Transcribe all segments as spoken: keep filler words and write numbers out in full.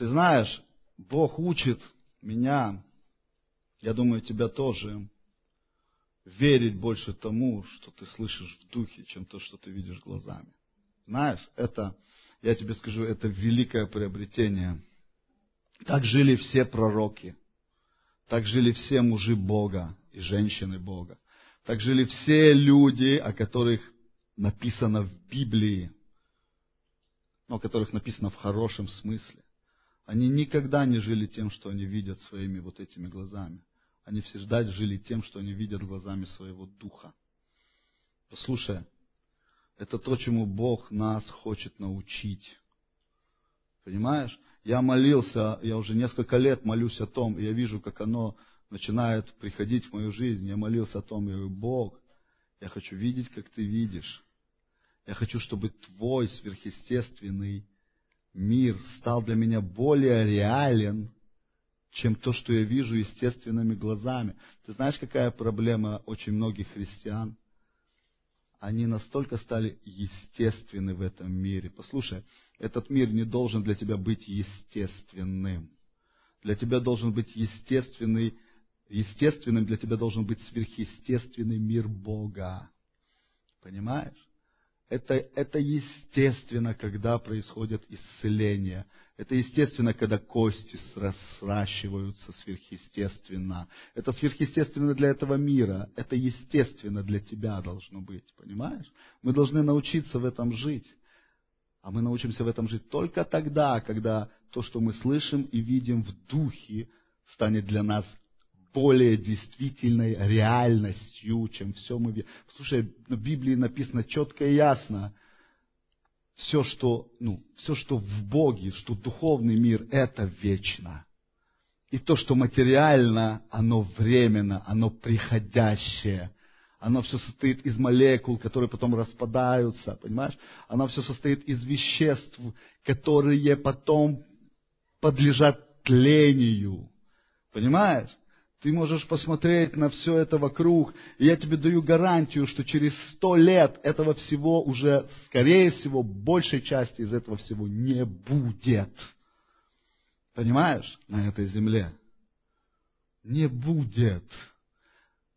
Ты знаешь, Бог учит меня, я думаю, тебя тоже, верить больше тому, что ты слышишь в духе, чем то, что ты видишь глазами. Знаешь, это, я тебе скажу, это великое приобретение. Так жили все пророки, так жили все мужи Бога и женщины Бога, так жили все люди, о которых написано в Библии, но о которых написано в хорошем смысле. Они никогда не жили тем, что они видят своими вот этими глазами. Они всегда жили тем, что они видят глазами своего духа. Послушай, это то, чему Бог нас хочет научить. Понимаешь? Я молился, я уже несколько лет молюсь о том, и я вижу, как оно начинает приходить в мою жизнь. Я молился о том, я говорю, Бог, я хочу видеть, как ты видишь. Я хочу, чтобы твой сверхъестественный мир стал для меня более реален, чем то, что я вижу естественными глазами. Ты знаешь, какая проблема очень многих христиан? Они настолько стали естественны в этом мире. Послушай, этот мир не должен для тебя быть естественным. Для тебя должен быть естественный, естественным, для тебя должен быть сверхъестественный мир Бога. Понимаешь? Это, это естественно, когда происходит исцеление. Это естественно, когда кости сращиваются сверхъестественно. Это сверхъестественно для этого мира. Это естественно для тебя должно быть, понимаешь? Мы должны научиться в этом жить. А мы научимся в этом жить только тогда, когда то, что мы слышим и видим в духе, станет для нас более действительной реальностью, чем все мы видим. Слушай, в Библии написано четко и ясно. Все что, ну, все, что в Боге, что духовный мир, это вечно. И то, что материально, оно временно, оно приходящее. Оно все состоит из молекул, которые потом распадаются, понимаешь? Оно все состоит из веществ, которые потом подлежат тлению. Понимаешь? Ты можешь посмотреть на все это вокруг, и я тебе даю гарантию, что через сто лет этого всего уже, скорее всего, большей части из этого всего не будет. Понимаешь? На этой земле. Не будет.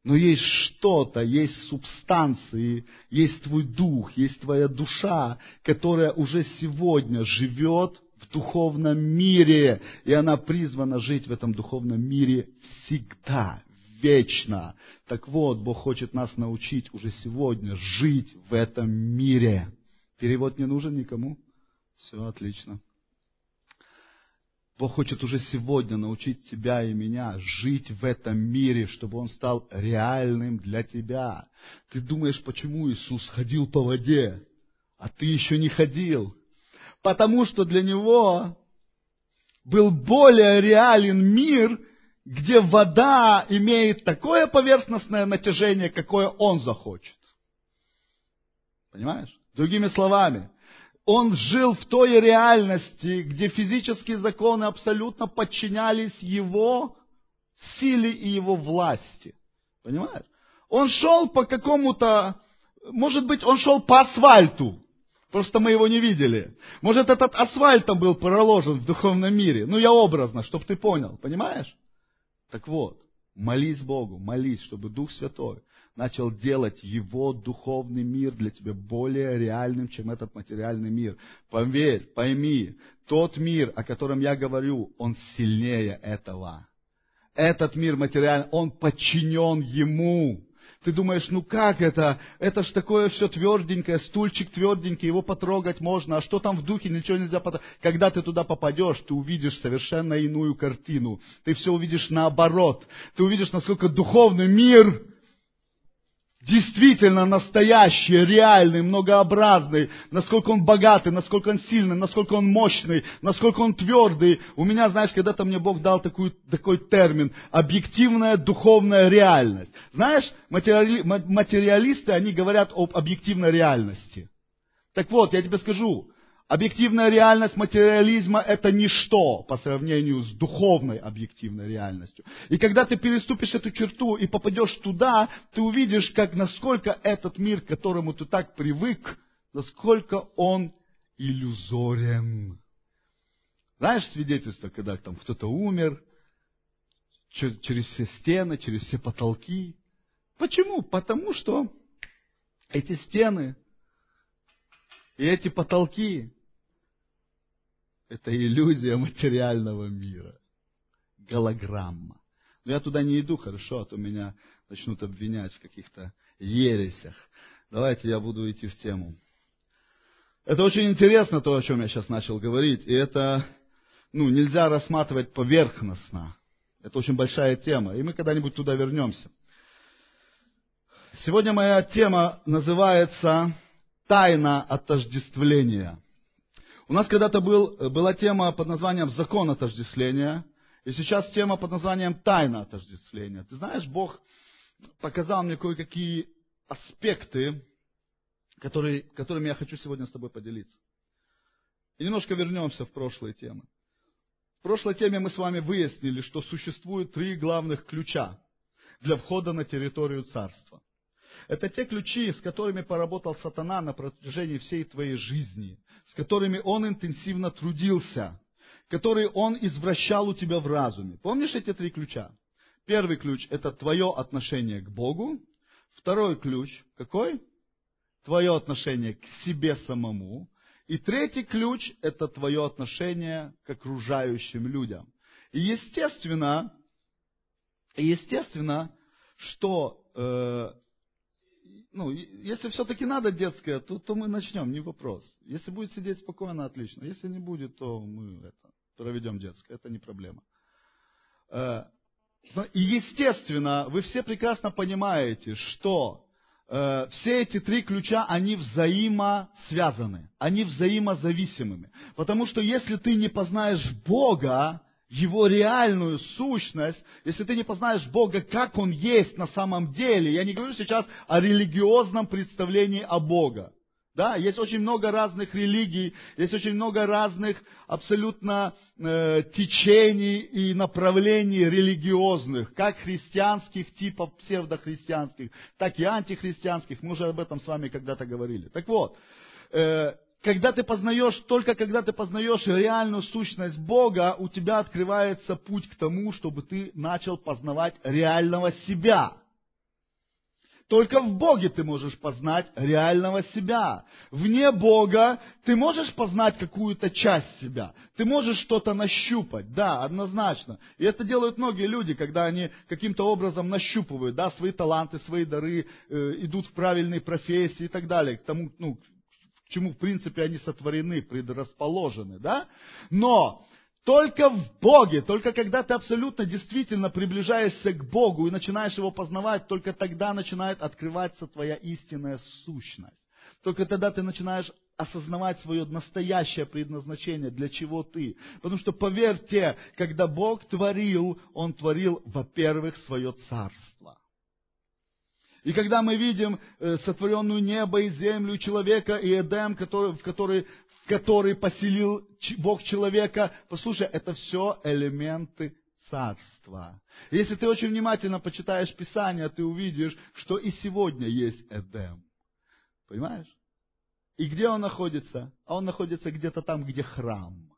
Но есть что-то, есть субстанции, есть твой дух, есть твоя душа, которая уже сегодня живет в духовном мире, и она призвана жить в этом духовном мире всегда, вечно. Так вот, Бог хочет нас научить уже сегодня жить в этом мире. Перевод не нужен никому? Все отлично. Бог хочет уже сегодня научить тебя и меня жить в этом мире, чтобы он стал реальным для тебя. Ты думаешь, почему Иисус ходил по воде, а ты еще не ходил? Потому что для него был более реален мир, где вода имеет такое поверхностное натяжение, какое он захочет. Понимаешь? Другими словами, он жил в той реальности, где физические законы абсолютно подчинялись его силе и его власти. Понимаешь? Он шел по какому-то, может быть, он шел по асфальту. Просто мы его не видели. Может, этот асфальт там был проложен в духовном мире. Ну, я образно, чтобы ты понял. Понимаешь? Так вот, молись Богу, молись, чтобы Дух Святой начал делать его духовный мир для тебя более реальным, чем этот материальный мир. Поверь, пойми, тот мир, о котором я говорю, он сильнее этого. Этот мир материальный, он подчинен ему. Ты думаешь, ну как это? Это ж такое все тверденькое, стульчик тверденький, его потрогать можно. А что там в духе? Ничего нельзя потрогать. Когда ты туда попадешь, ты увидишь совершенно иную картину. Ты все увидишь наоборот. Ты увидишь, насколько духовный мир действительно настоящий, реальный, многообразный. Насколько он богатый, насколько он сильный, насколько он мощный, насколько он твердый. У меня, знаешь, когда-то мне Бог дал такую, такой термин – объективная духовная реальность. Знаешь, матери, материалисты, они говорят об объективной реальности. Так вот, я тебе скажу, объективная реальность материализма – это ничто по сравнению с духовной объективной реальностью. И когда ты переступишь эту черту и попадешь туда, ты увидишь, как насколько этот мир, к которому ты так привык, насколько он иллюзорен. Знаешь свидетельства, когда там кто-то умер, через все стены, через все потолки. Почему? Потому что эти стены и эти потолки – это иллюзия материального мира, голограмма. Но я туда не иду, хорошо, а то меня начнут обвинять в каких-то ересях. Давайте я буду идти в тему. Это очень интересно, то, о чем я сейчас начал говорить, и это, ну, нельзя рассматривать поверхностно. Это очень большая тема, и мы когда-нибудь туда вернемся. Сегодня моя тема называется «Тайна отождествления». У нас когда-то был, была тема под названием «Закон отождествления», и сейчас тема под названием «Тайна отождествления». Ты знаешь, Бог показал мне кое-какие аспекты, которые, которыми я хочу сегодня с тобой поделиться. И немножко вернемся в прошлые темы. В прошлой теме мы с вами выяснили, что существует три главных ключа для входа на территорию царства. Это те ключи, с которыми поработал сатана на протяжении всей твоей жизни, с которыми он интенсивно трудился, которые он извращал у тебя в разуме. Помнишь эти три ключа? Первый ключ – это твое отношение к Богу. Второй ключ – какой? Твое отношение к себе самому. И третий ключ – это твое отношение к окружающим людям. И естественно, естественно, что, э, ну, если все-таки надо детское, то, то мы начнем, не вопрос. Если будет сидеть спокойно, отлично. Если не будет, то мы это, проведем детское, это не проблема. Э, и естественно, вы все прекрасно понимаете, что... Все эти три ключа, они взаимосвязаны, они взаимозависимыми. Потому что если ты не познаешь Бога, Его реальную сущность, если ты не познаешь Бога, как Он есть на самом деле, я не говорю сейчас о религиозном представлении о Боге. Да, есть очень много разных религий, есть очень много разных абсолютно э, течений и направлений религиозных, как христианских, типа псевдохристианских, так и антихристианских. Мы уже об этом с вами когда-то говорили. Так вот, э, когда ты познаешь, только когда ты познаешь реальную сущность Бога, у тебя открывается путь к тому, чтобы ты начал познавать реального себя. Только в Боге ты можешь познать реального себя. Вне Бога ты можешь познать какую-то часть себя. Ты можешь что-то нащупать, да, однозначно. И это делают многие люди, когда они каким-то образом нащупывают, да, свои таланты, свои дары, э, идут в правильные профессии и так далее, к тому, ну, к чему в принципе они сотворены, предрасположены, да. Но только в Боге, только когда ты абсолютно действительно приближаешься к Богу и начинаешь Его познавать, только тогда начинает открываться твоя истинная сущность. Только тогда ты начинаешь осознавать свое настоящее предназначение, для чего ты. Потому что, поверьте, когда Бог творил, Он творил, во-первых, свое царство. И когда мы видим сотворенную небо и землю, человека и Эдем, в который... в который поселил Бог человека. Послушай, это все элементы царства. Если ты очень внимательно почитаешь Писание, ты увидишь, что и сегодня есть Эдем. Понимаешь? И где он находится? А он находится где-то там, где храм.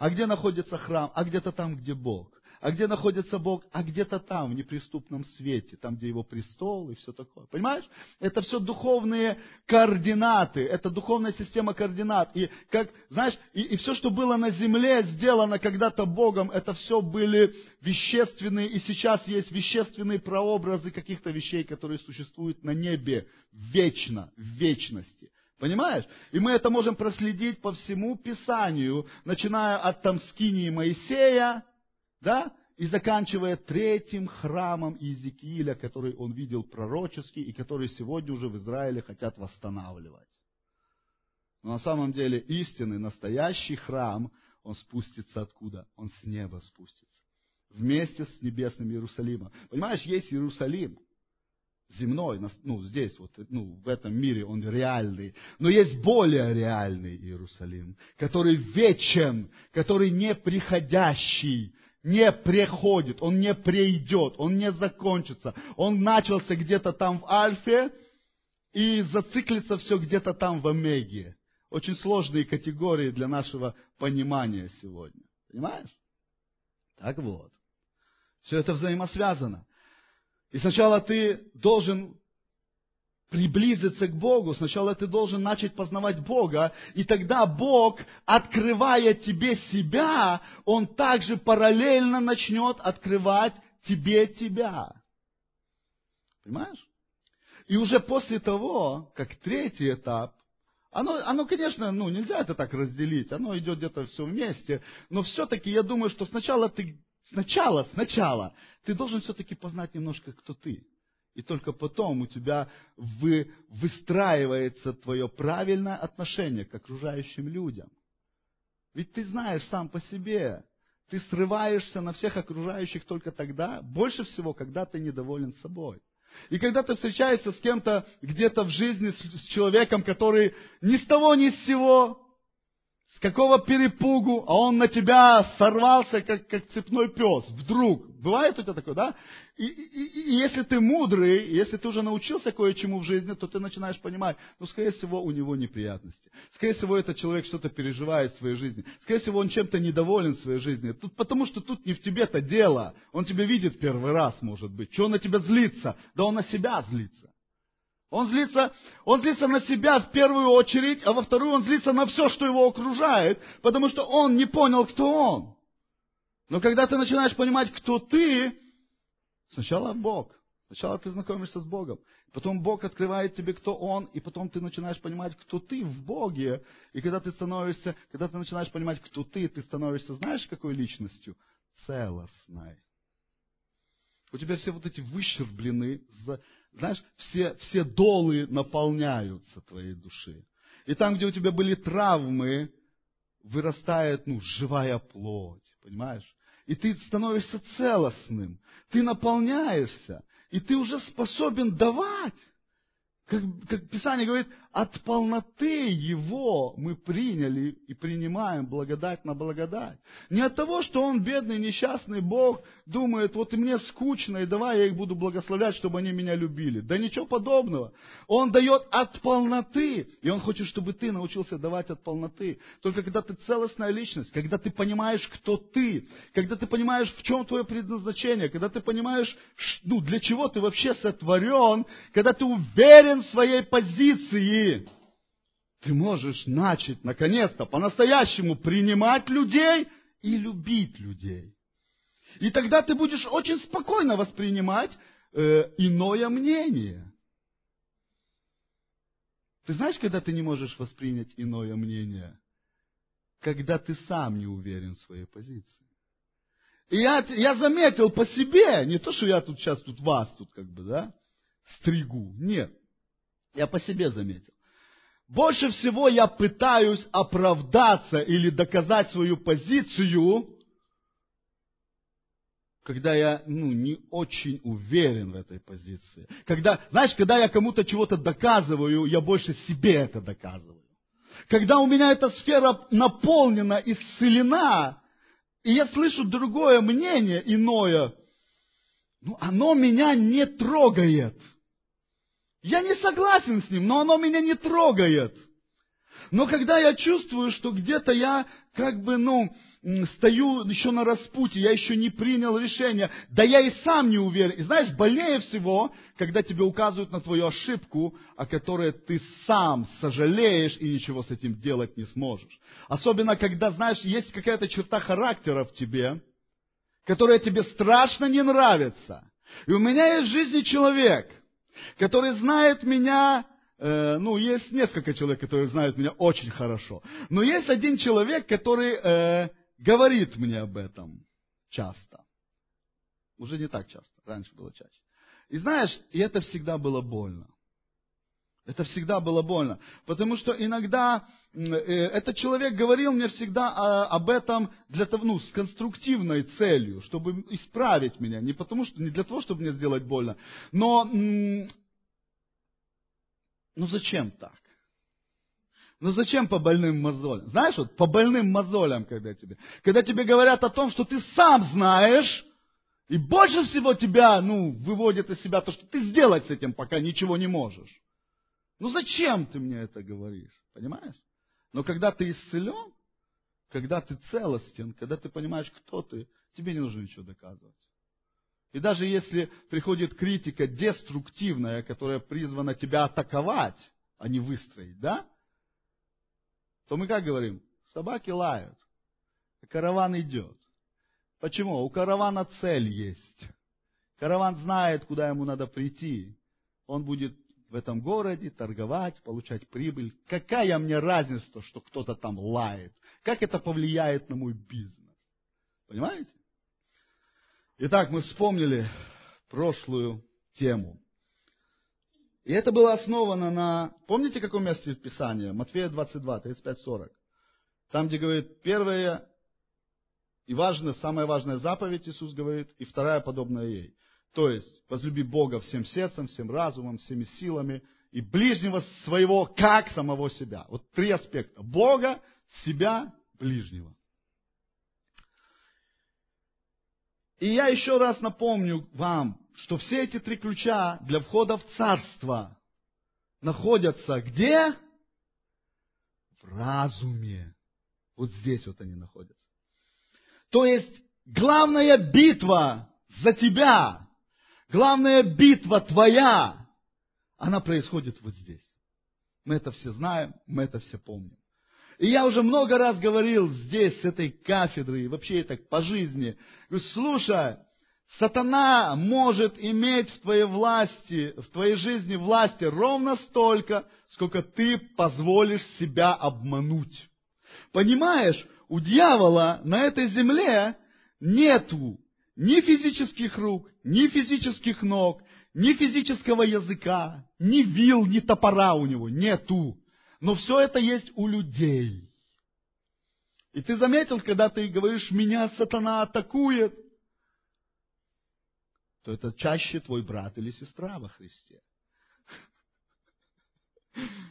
А где находится храм? А где-то там, где Бог. А где находится Бог? А где-то там, в неприступном свете, там, где Его престол и все такое. Понимаешь? Это все духовные координаты, это духовная система координат. И, как, знаешь, и, и все, что было на земле, сделано когда-то Богом, это все были вещественные, и сейчас есть вещественные прообразы каких-то вещей, которые существуют на небе вечно, в вечности. Понимаешь? И мы это можем проследить по всему Писанию, начиная от там скинии Моисея, да? И заканчивая третьим храмом Иезекииля, который он видел пророчески и который сегодня уже в Израиле хотят восстанавливать. Но на самом деле истинный, настоящий храм, он спустится откуда? Он с неба спустится. Вместе с небесным Иерусалимом. Понимаешь, есть Иерусалим земной, ну здесь, вот, ну, в этом мире он реальный, но есть более реальный Иерусалим, который вечен, который неприходящий, не приходит, он не придет, он не закончится. Он начался где-то там в Альфе и зациклится все где-то там в Омеге. Очень сложные категории для нашего понимания сегодня. Понимаешь? Так вот. Все это взаимосвязано. И сначала ты должен приблизиться к Богу, сначала ты должен начать познавать Бога, и тогда Бог, открывая тебе себя, Он также параллельно начнет открывать тебе тебя. Понимаешь? И уже после того, как третий этап, оно, оно конечно, ну, нельзя это так разделить, оно идет где-то все вместе, но все-таки я думаю, что сначала ты, сначала, сначала, ты должен все-таки познать немножко, кто ты. И только потом у тебя вы, выстраивается твое правильное отношение к окружающим людям. Ведь ты знаешь сам по себе, ты срываешься на всех окружающих только тогда, больше всего, когда ты недоволен собой. И когда ты встречаешься с кем-то где-то в жизни, с человеком, который ни с того, ни с сего, с какого перепугу, а он на тебя сорвался, как, как цепной пес, вдруг. Бывает у тебя такое, да? И, и, и если ты мудрый, если ты уже научился кое-чему в жизни, то ты начинаешь понимать, ну, скорее всего, у него неприятности. Скорее всего, этот человек что-то переживает в своей жизни. Скорее всего, он чем-то недоволен в своей жизни. Тут, потому что тут не в тебе-то дело. Он тебя видит первый раз, может быть. Чего он на тебя злится? Да он на себя злится. Он злится, он злится на себя в первую очередь, а во вторую он злится на все, что его окружает, потому что он не понял, кто он. Но когда ты начинаешь понимать, кто ты, сначала Бог. Сначала ты знакомишься с Богом. Потом Бог открывает тебе, кто Он, и потом ты начинаешь понимать, кто ты в Боге. И когда ты становишься, когда ты начинаешь понимать, кто ты, ты становишься, знаешь, какой личностью? Целостной. У тебя все вот эти выщерблены, знаешь, все, все долы наполняются твоей души. И там, где у тебя были травмы, вырастает, ну, живая плоть, понимаешь? И ты становишься целостным, ты наполняешься, и ты уже способен давать. Как, как Писание говорит, от полноты Его мы приняли и принимаем благодать на благодать. Не от того, что Он бедный, несчастный Бог, думает, вот и мне скучно, и давай я их буду благословлять, чтобы они меня любили. Да ничего подобного. Он дает от полноты, и Он хочет, чтобы ты научился давать от полноты. Только когда ты целостная личность, когда ты понимаешь, кто ты, когда ты понимаешь, в чем твое предназначение, когда ты понимаешь, ну, для чего ты вообще сотворен, когда ты уверен в своей позиции, ты можешь начать, наконец-то, по-настоящему принимать людей и любить людей. И тогда ты будешь очень спокойно воспринимать э, иное мнение. Ты знаешь, когда ты не можешь воспринять иное мнение? Когда ты сам не уверен в своей позиции. И я, я заметил по себе, не то, что я тут сейчас тут вас тут как бы, да, стригу, нет. Я по себе заметил. Больше всего я пытаюсь оправдаться или доказать свою позицию, когда я, ну, не очень уверен в этой позиции. Когда, знаешь, когда я кому-то чего-то доказываю, я больше себе это доказываю. Когда у меня эта сфера наполнена, исцелена, и я слышу другое мнение, иное, ну, оно меня не трогает. Я не согласен с ним, но оно меня не трогает. Но когда я чувствую, что где-то я как бы, ну, стою еще на распутье, я еще не принял решение, да я и сам не уверен. И знаешь, больнее всего, когда тебе указывают на твою ошибку, о которой ты сам сожалеешь и ничего с этим делать не сможешь. Особенно, когда, знаешь, есть какая-то черта характера в тебе, которая тебе страшно не нравится. И у меня есть в жизни человек, который знает меня, э, ну, есть несколько человек, которые знают меня очень хорошо, но есть один человек, который э, говорит мне об этом часто. Уже не так часто, раньше было чаще. И знаешь, и это всегда было больно. Это всегда было больно, потому что иногда э, этот человек говорил мне всегда о, об этом для того, ну, с конструктивной целью, чтобы исправить меня, не потому что, не для того, чтобы мне сделать больно, но, м- ну зачем так? Ну зачем по больным мозолям? Знаешь, вот по больным мозолям, когда тебе, когда тебе говорят о том, что ты сам знаешь. И больше всего тебя, ну, выводит из себя то, что ты сделать с этим пока ничего не можешь. Ну зачем ты мне это говоришь? Понимаешь? Но когда ты исцелен, Когда ты целостен, когда ты понимаешь, кто ты, тебе не нужно ничего доказывать. И даже если приходит критика деструктивная, которая призвана тебя атаковать, а не выстроить, да? То мы как говорим? Собаки лают, а караван идет. Почему? У каравана цель есть. Караван знает, куда ему надо прийти. Он будет в этом городе торговать, получать прибыль. Какая мне разница, что кто-то там лает? Как это повлияет на мой бизнес? Понимаете? Итак, мы вспомнили прошлую тему. И это было основано на... Помните, в каком месте Писания? Матфея двадцать два, тридцать пять сорок. Там, где говорит, первая и важная, самая важная заповедь, Иисус говорит, и вторая подобная ей. То есть, возлюби Бога всем сердцем, всем разумом, всеми силами и ближнего своего, как самого себя. Вот три аспекта. Бога, себя, ближнего. И я еще раз напомню вам, что все эти три ключа для входа в царство находятся где? В разуме. Вот здесь вот они находятся. То есть, главная битва за тебя, главная битва твоя, она происходит вот здесь. Мы это все знаем, мы это все помним. И я уже много раз говорил здесь, с этой кафедры, и вообще и так по жизни. Говорю, слушай, сатана может иметь в твоей власти, в твоей жизни власти ровно столько, сколько ты позволишь себя обмануть. Понимаешь, у дьявола на этой земле нету ни физических рук, ни физических ног, ни физического языка, ни вил, ни топора у него нету. Но все это есть у людей. И ты заметил, когда ты говоришь, меня сатана атакует, то это чаще твой брат или сестра во Христе.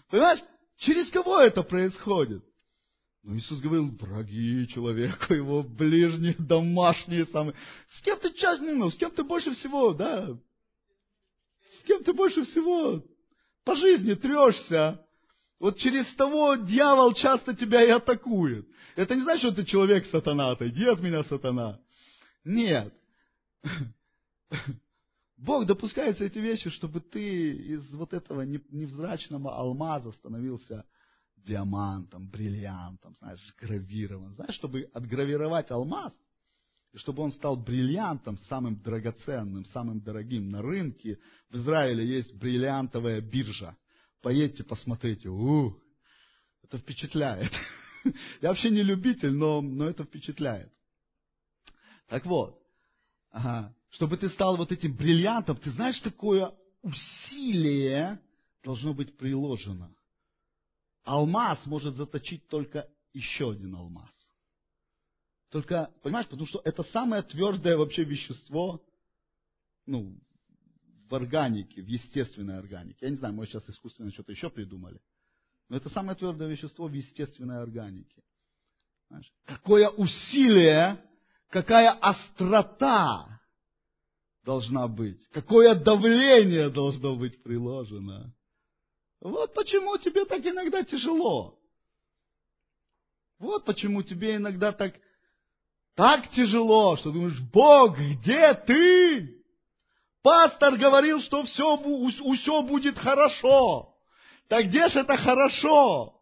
Понимаешь, через кого это происходит? Ну, Иисус говорил, враги человека, его ближние, домашние самые. С кем ты чаще, ну, с кем ты больше всего, да? С кем ты больше всего по жизни трешься? Вот через того дьявол часто тебя и атакует. Это не значит, что ты человек сатана, отойди от меня, сатана. Нет. Бог допускает все эти вещи, чтобы ты из вот этого невзрачного алмаза становился диамантом, бриллиантом, знаешь, гравирован. Знаешь, чтобы отгравировать алмаз, и чтобы он стал бриллиантом, самым драгоценным, самым дорогим. На рынке в Израиле есть бриллиантовая биржа. Поедьте, посмотрите. У-у-у. Это впечатляет. Я вообще не любитель, но, но это впечатляет. Так вот, ага. Чтобы ты стал вот этим бриллиантом, ты знаешь, какое усилие должно быть приложено. Алмаз может заточить только еще один алмаз. Только, понимаешь, потому что это самое твердое вообще вещество, ну, в органике, в естественной органике. Я не знаю, может сейчас искусственно что-то еще придумали. Но это самое твердое вещество в естественной органике. Знаешь, какое усилие, какая острота должна быть, какое давление должно быть приложено. Вот почему тебе так иногда тяжело. Вот почему тебе иногда так, так тяжело, что думаешь, Бог, где ты? Пастор говорил, что все, все будет хорошо. Так где же это хорошо?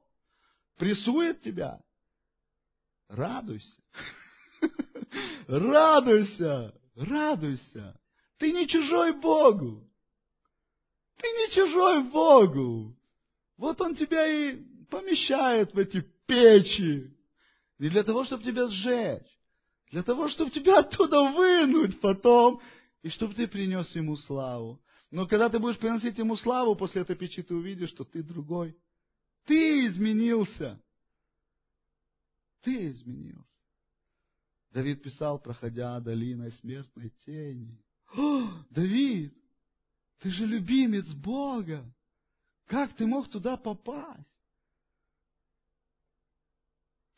Прессует тебя? Радуйся. Радуйся. Радуйся. Ты не чужой Богу. Ты не чужой Богу. Вот Он тебя и помещает в эти печи. Не для того, чтобы тебя сжечь. Для того, чтобы тебя оттуда вынуть потом. И чтобы ты принес Ему славу. Но когда ты будешь приносить Ему славу, после этой печи ты увидишь, что ты другой. Ты изменился. Ты изменился. Давид писал, проходя долиной смертной тени. О, Давид! Ты же любимец Бога. Как ты мог туда попасть?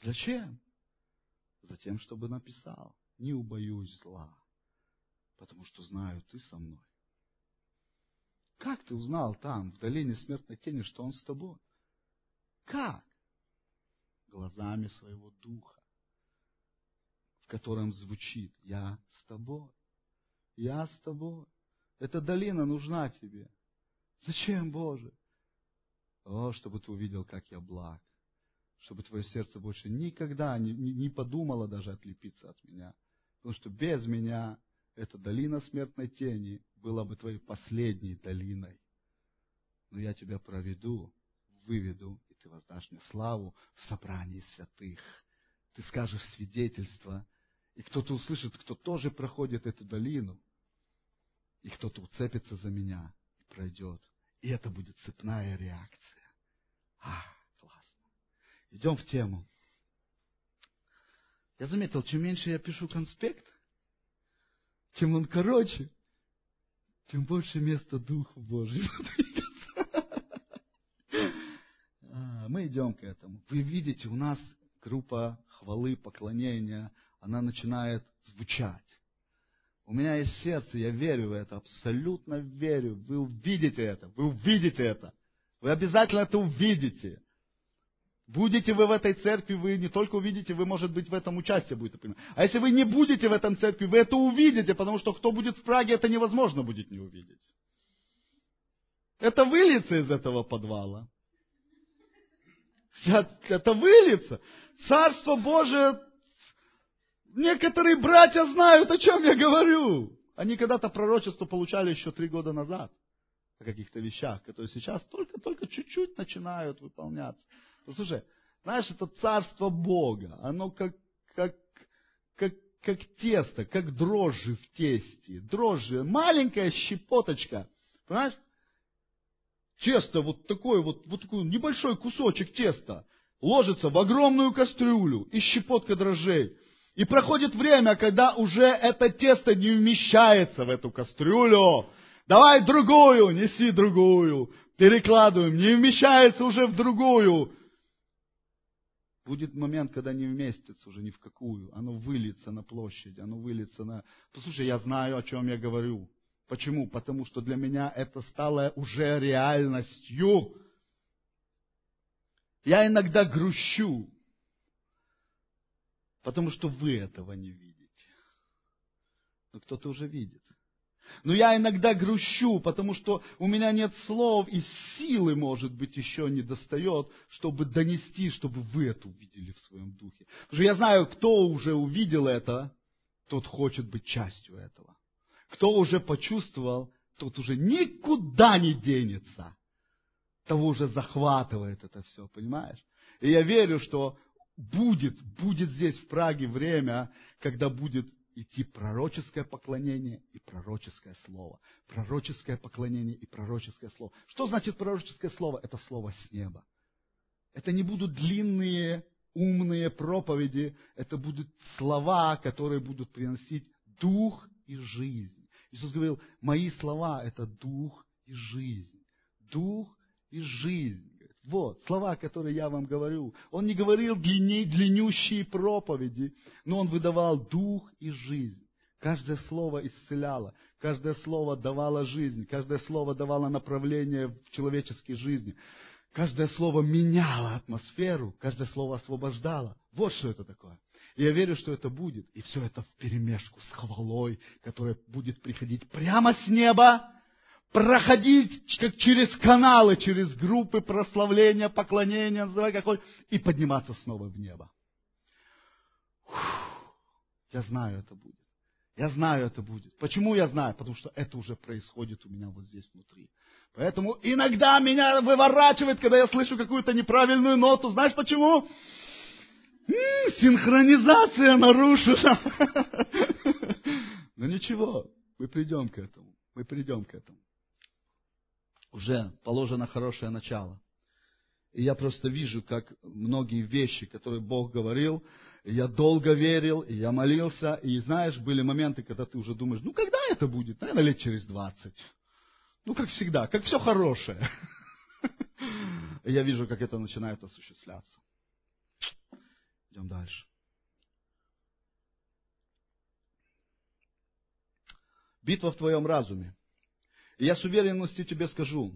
Зачем? Затем, чтобы написал. Не убоюсь зла, потому что знаю, ты со мной. Как ты узнал там, в долине смертной тени, что Он с тобой? Как? Глазами своего духа. котором звучит «Я с тобой, я с тобой». Эта долина нужна тебе. Зачем, Боже? О, чтобы ты увидел, как я благ. Чтобы твое сердце больше никогда не, не подумало даже отлепиться от меня. Потому что без меня эта долина смертной тени была бы твоей последней долиной. Но я тебя проведу, выведу, и ты воздашь мне славу в собрании святых. Ты скажешь свидетельство, и кто-то услышит, кто тоже проходит эту долину, и кто-то уцепится за меня и пройдет. И это будет цепная реакция. А, классно. Идем в тему. Я заметил, чем меньше я пишу конспект, чем он короче, тем больше места Духу Божьему. Мы идем к этому. Вы видите, у нас группа хвалы, поклонения, она начинает звучать. У меня есть сердце, я верю в это, абсолютно верю. Вы увидите это, вы увидите это. Вы обязательно это увидите. Будете вы в этой церкви, вы не только увидите, вы, может быть, в этом участие будете принимать. А если вы не будете в этом церкви, вы это увидите, потому что кто будет в Праге, это невозможно будет не увидеть. Это выльется из этого подвала. Это выльется. Царство Божие... Некоторые братья знают, о чем я говорю. Они когда-то пророчество получали еще три года назад о каких-то вещах, которые сейчас только-только чуть-чуть начинают выполняться. Слушай, знаешь, это царство Бога, оно как, как, как, как тесто, как дрожжи в тесте. Дрожжи, маленькая щепоточка, понимаешь? Тесто, вот такой вот, вот такой небольшой кусочек теста ложится в огромную кастрюлю и щепотка дрожжей. И проходит время, когда уже это тесто не вмещается в эту кастрюлю. Давай другую, неси другую, перекладываем, не вмещается уже в другую. Будет момент, когда не вместится уже ни в какую. Оно выльется на площадь, оно выльется на... Послушай, я знаю, о чем я говорю. Почему? Потому что для меня это стало уже реальностью. Я иногда грущу, потому что вы этого не видите. Но кто-то уже видит. Но я иногда грущу, потому что у меня нет слов, и силы, может быть, еще не достает, чтобы донести, чтобы вы это увидели в своем духе. Потому что я знаю, кто уже увидел это, тот хочет быть частью этого. Кто уже почувствовал, тот уже никуда не денется. Того уже захватывает это все, понимаешь? И я верю, что будет, будет здесь в Праге время, когда будет идти пророческое поклонение и пророческое слово. Пророческое поклонение и пророческое слово. Что значит пророческое слово? Это слово с неба. Это не будут длинные, умные проповеди. Это будут слова, которые будут приносить дух и жизнь. Иисус говорил, мои слова – это дух и жизнь. Дух и жизнь. Вот, слова, которые я вам говорю. Он не говорил длинней, длиннющие проповеди, но он выдавал дух и жизнь. Каждое слово исцеляло, каждое слово давало жизнь, каждое слово давало направление в человеческой жизни. Каждое слово меняло атмосферу, каждое слово освобождало. Вот что это такое. И я верю, что это будет. И все это вперемешку с хвалой, которая будет приходить прямо с неба, проходить как через каналы, через группы прославления, поклонения, называй как хочешь, и подниматься снова в небо. Фух, я знаю, это будет. Я знаю, это будет. Почему я знаю? Потому что это уже происходит у меня вот здесь внутри. Поэтому иногда меня выворачивает, когда я слышу какую-то неправильную ноту. Знаешь почему? М-м, синхронизация нарушена. Но ничего, мы придем к этому. Мы придем к этому. Уже положено хорошее начало. И я просто вижу, как многие вещи, которые Бог говорил, я долго верил, и я молился. И знаешь, были моменты, когда ты уже думаешь, ну когда это будет? Наверное, лет через двадцать. Ну, как всегда, как все хорошее. И я вижу, как это начинает осуществляться. Идем дальше. Битва в твоем разуме. И я с уверенностью тебе скажу,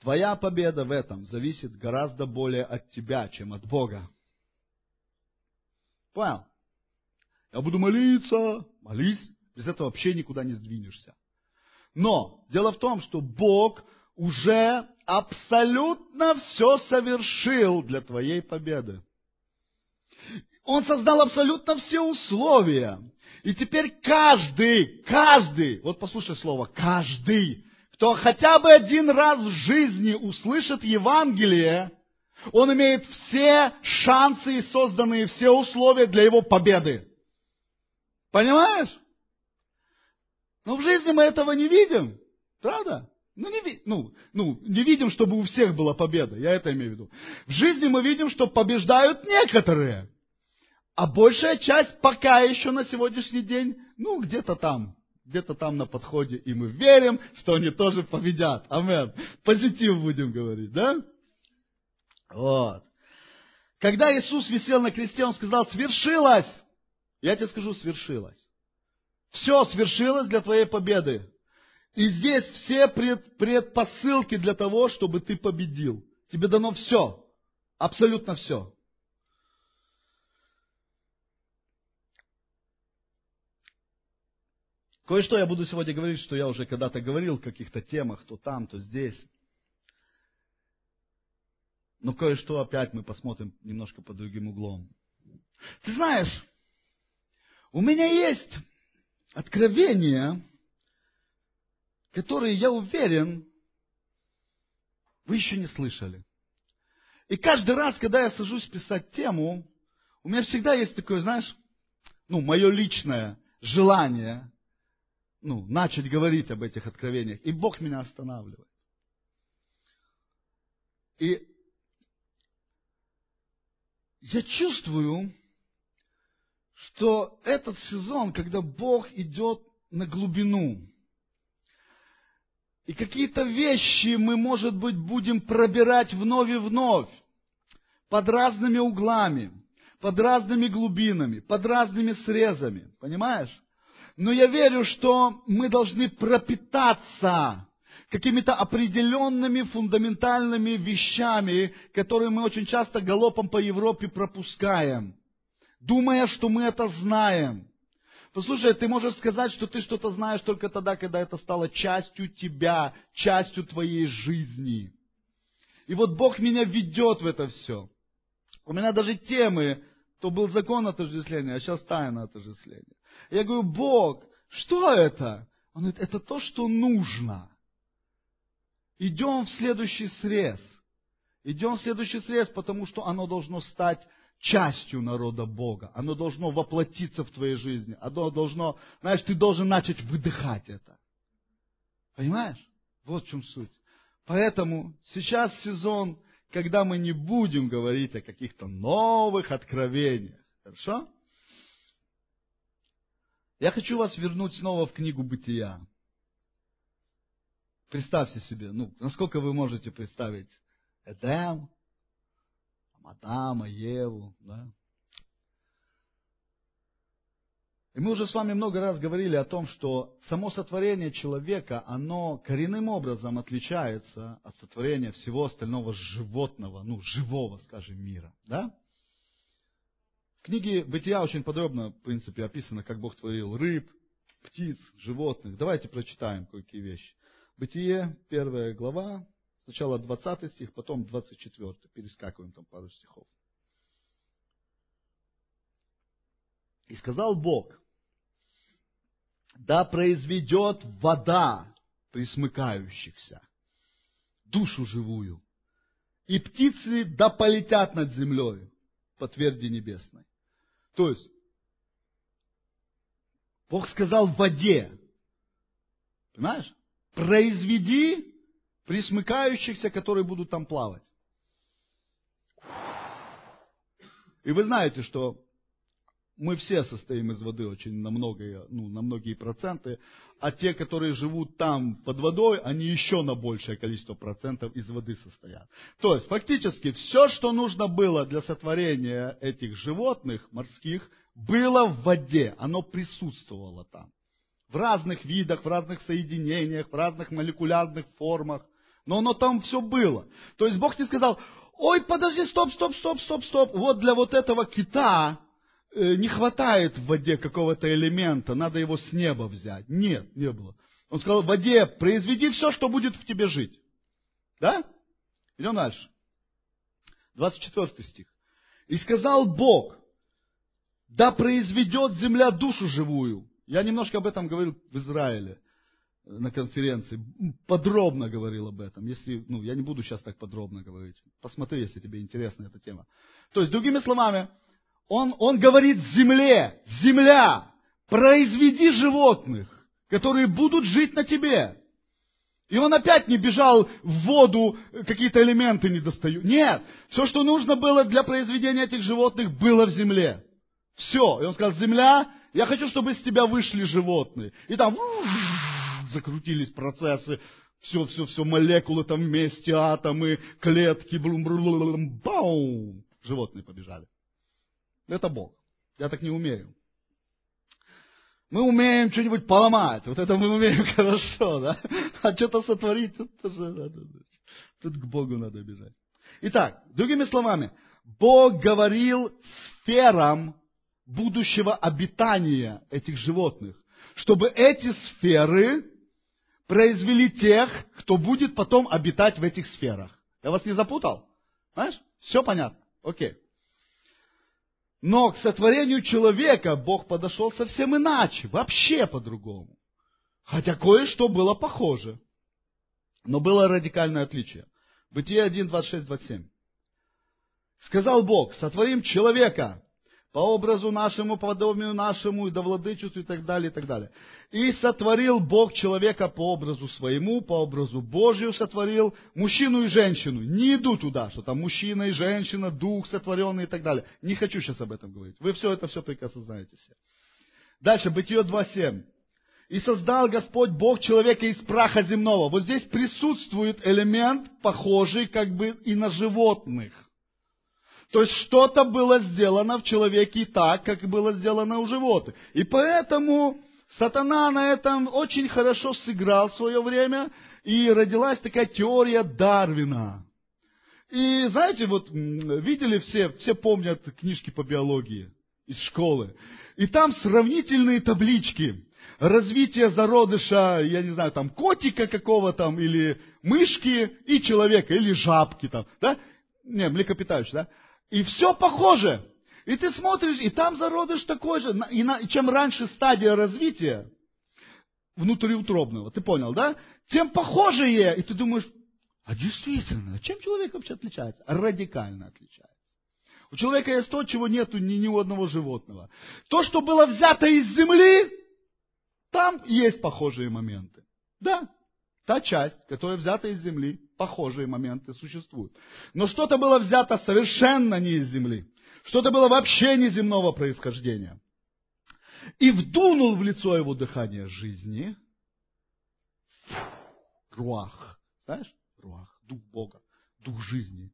твоя победа в этом зависит гораздо более от тебя, чем от Бога. Понял? я буду молиться, молись, без этого вообще никуда не сдвинешься. Но дело в том, что Бог уже абсолютно все совершил для твоей победы. Он создал абсолютно все условия. И теперь каждый, каждый, вот послушай слово, каждый, кто хотя бы один раз в жизни услышит Евангелие, он имеет все шансы и созданные все условия для его победы. Понимаешь? Но в жизни мы этого не видим, правда? Ну не, ну, ну, не видим, чтобы у всех была победа, я это имею в виду. В жизни мы видим, что побеждают некоторые, а большая часть пока еще на сегодняшний день, ну, где-то там, где-то там на подходе, и мы верим, что они тоже победят. Аминь. Позитив будем говорить, да? Вот. Когда Иисус висел на кресте, Он сказал: свершилось! Я тебе скажу, свершилось. Все свершилось для твоей победы. И здесь все предпосылки для того, чтобы ты победил. Тебе дано все. Абсолютно все. Кое-что я буду сегодня говорить, что я уже когда-то говорил в каких-то темах, то там, то здесь. Но кое-что опять мы посмотрим немножко под другим углом. Ты знаешь, у меня есть откровения, которые, я уверен, вы еще не слышали. И каждый раз, когда я сажусь писать тему, у меня всегда есть такое, знаешь, ну, мое личное желание, ну, начать говорить об этих откровениях. И Бог меня останавливает. И я чувствую, что этот сезон, когда Бог идет на глубину, и какие-то вещи мы, может быть, будем пробирать вновь и вновь, под разными углами, под разными глубинами, под разными срезами, понимаешь? Но я верю, что мы должны пропитаться какими-то определенными фундаментальными вещами, которые мы очень часто галопом по Европе пропускаем, думая, что мы это знаем. Послушай, ты можешь сказать, что ты что-то знаешь только тогда, когда это стало частью тебя, частью твоей жизни. И вот Бог меня ведет в это все. У меня даже темы, то был закон отождествления, а сейчас тайна отождествления. Я говорю: Бог, что это? Он говорит: это то, что нужно. Идем в следующий срез. Идем в следующий срез, потому что оно должно стать частью народа Бога. Оно должно воплотиться в твоей жизни. Оно должно, знаешь, ты должен начать выдыхать это. Понимаешь? Вот в чем суть. Поэтому сейчас сезон, когда мы не будем говорить о каких-то новых откровениях. Хорошо? Я хочу вас вернуть снова в книгу Бытия. Представьте себе, ну, насколько вы можете представить Эдем, Адама, Еву, да. И мы уже с вами много раз говорили о том, что само сотворение человека, оно коренным образом отличается от сотворения всего остального животного, ну, живого, скажем, мира, да? В книге Бытия очень подробно, в принципе, описано, как Бог творил рыб, птиц, животных. Давайте прочитаем кое-какие вещи. Бытие, первая глава. Сначала двадцатый стих, потом двадцать четвёртый. Перескакиваем там пару стихов. «И сказал Бог: да произведет вода пресмыкающихся, душу живую, и птицы да полетят над землей по тверди небесной». То есть, Бог сказал воде, понимаешь, произведи пресмыкающихся, которые будут там плавать. И вы знаете, что мы все состоим из воды очень на многие, ну, на многие проценты, а те, которые живут там под водой, они еще на большее количество процентов из воды состоят. То есть, фактически, все, что нужно было для сотворения этих животных морских, было в воде, оно присутствовало там. В разных видах, в разных соединениях, в разных молекулярных формах. Но оно там все было. То есть Бог не сказал: ой, подожди, стоп, стоп, стоп, стоп, стоп. Вот для вот этого кита не хватает в воде какого-то элемента, надо его с неба взять. Нет, не было. Он сказал: в воде произведи все, что будет в тебе жить. Да? Идем дальше. двадцать четвёртый стих. И сказал Бог: да произведет земля душу живую. Я немножко об этом говорил в Израиле на конференции. Подробно говорил об этом. Если, ну, я не буду сейчас так подробно говорить. Посмотри, если тебе интересна эта тема. То есть, другими словами, он, он говорит земле: земля, произведи животных, которые будут жить на тебе. И он опять не бежал в воду, какие-то элементы не достают. Нет, все, что нужно было для произведения этих животных, было в земле. Все. И он сказал: земля, я хочу, чтобы из тебя вышли животные. И там закрутились процессы, все-все-все, молекулы там вместе, атомы, клетки, бум-брум-бум-бум, животные побежали. Это Бог. Я так не умею. Мы умеем что-нибудь поломать. Вот это мы умеем хорошо, да? А что-то сотворить, это же надо. Тут к Богу надо бежать. Итак, другими словами, Бог говорил сферам будущего обитания этих животных, чтобы эти сферы произвели тех, кто будет потом обитать в этих сферах. Я вас не запутал? Знаешь? Все понятно. Окей. Но к сотворению человека Бог подошел совсем иначе, вообще по-другому. Хотя кое-что было похоже. Но было радикальное отличие. Бытие один, двадцать шесть, двадцать семь. Сказал Бог: сотворим человека по образу нашему, подобию нашему, и да владычеству, и так далее, и так далее. И сотворил Бог человека по образу своему, по образу Божию сотворил мужчину и женщину. Не иду туда, что там мужчина и женщина, дух сотворенный и так далее. Не хочу сейчас об этом говорить. Вы все это все прекрасно знаете все. Дальше, Бытие два, семь. И создал Господь Бог человека из праха земного. Вот здесь присутствует элемент, похожий как бы и на животных. То есть что-то было сделано в человеке так, как было сделано у животных. И поэтому сатана на этом очень хорошо сыграл в свое время, и родилась такая теория Дарвина. И знаете, вот видели все, все помнят книжки по биологии из школы. И там сравнительные таблички. Развитие зародыша, я не знаю, там котика какого там, или мышки, и человека, или жабки там, да? Не, млекопитающий, да? И все похоже. И ты смотришь, и там зародыш такой же. И на, и чем раньше стадия развития внутриутробного, ты понял, да? Тем похожее. И ты думаешь: а действительно, чем человек вообще отличается? Радикально отличается. У человека есть то, чего нету ни, ни у одного животного. То, что было взято из земли, там есть похожие моменты. Да, та часть, которая взята из земли, похожие моменты существуют. Но что-то было взято совершенно не из земли. Что-то было вообще неземного происхождения. И вдунул в лицо его дыхание жизни. Руах. Знаешь? Руах. Дух Бога. Дух жизни.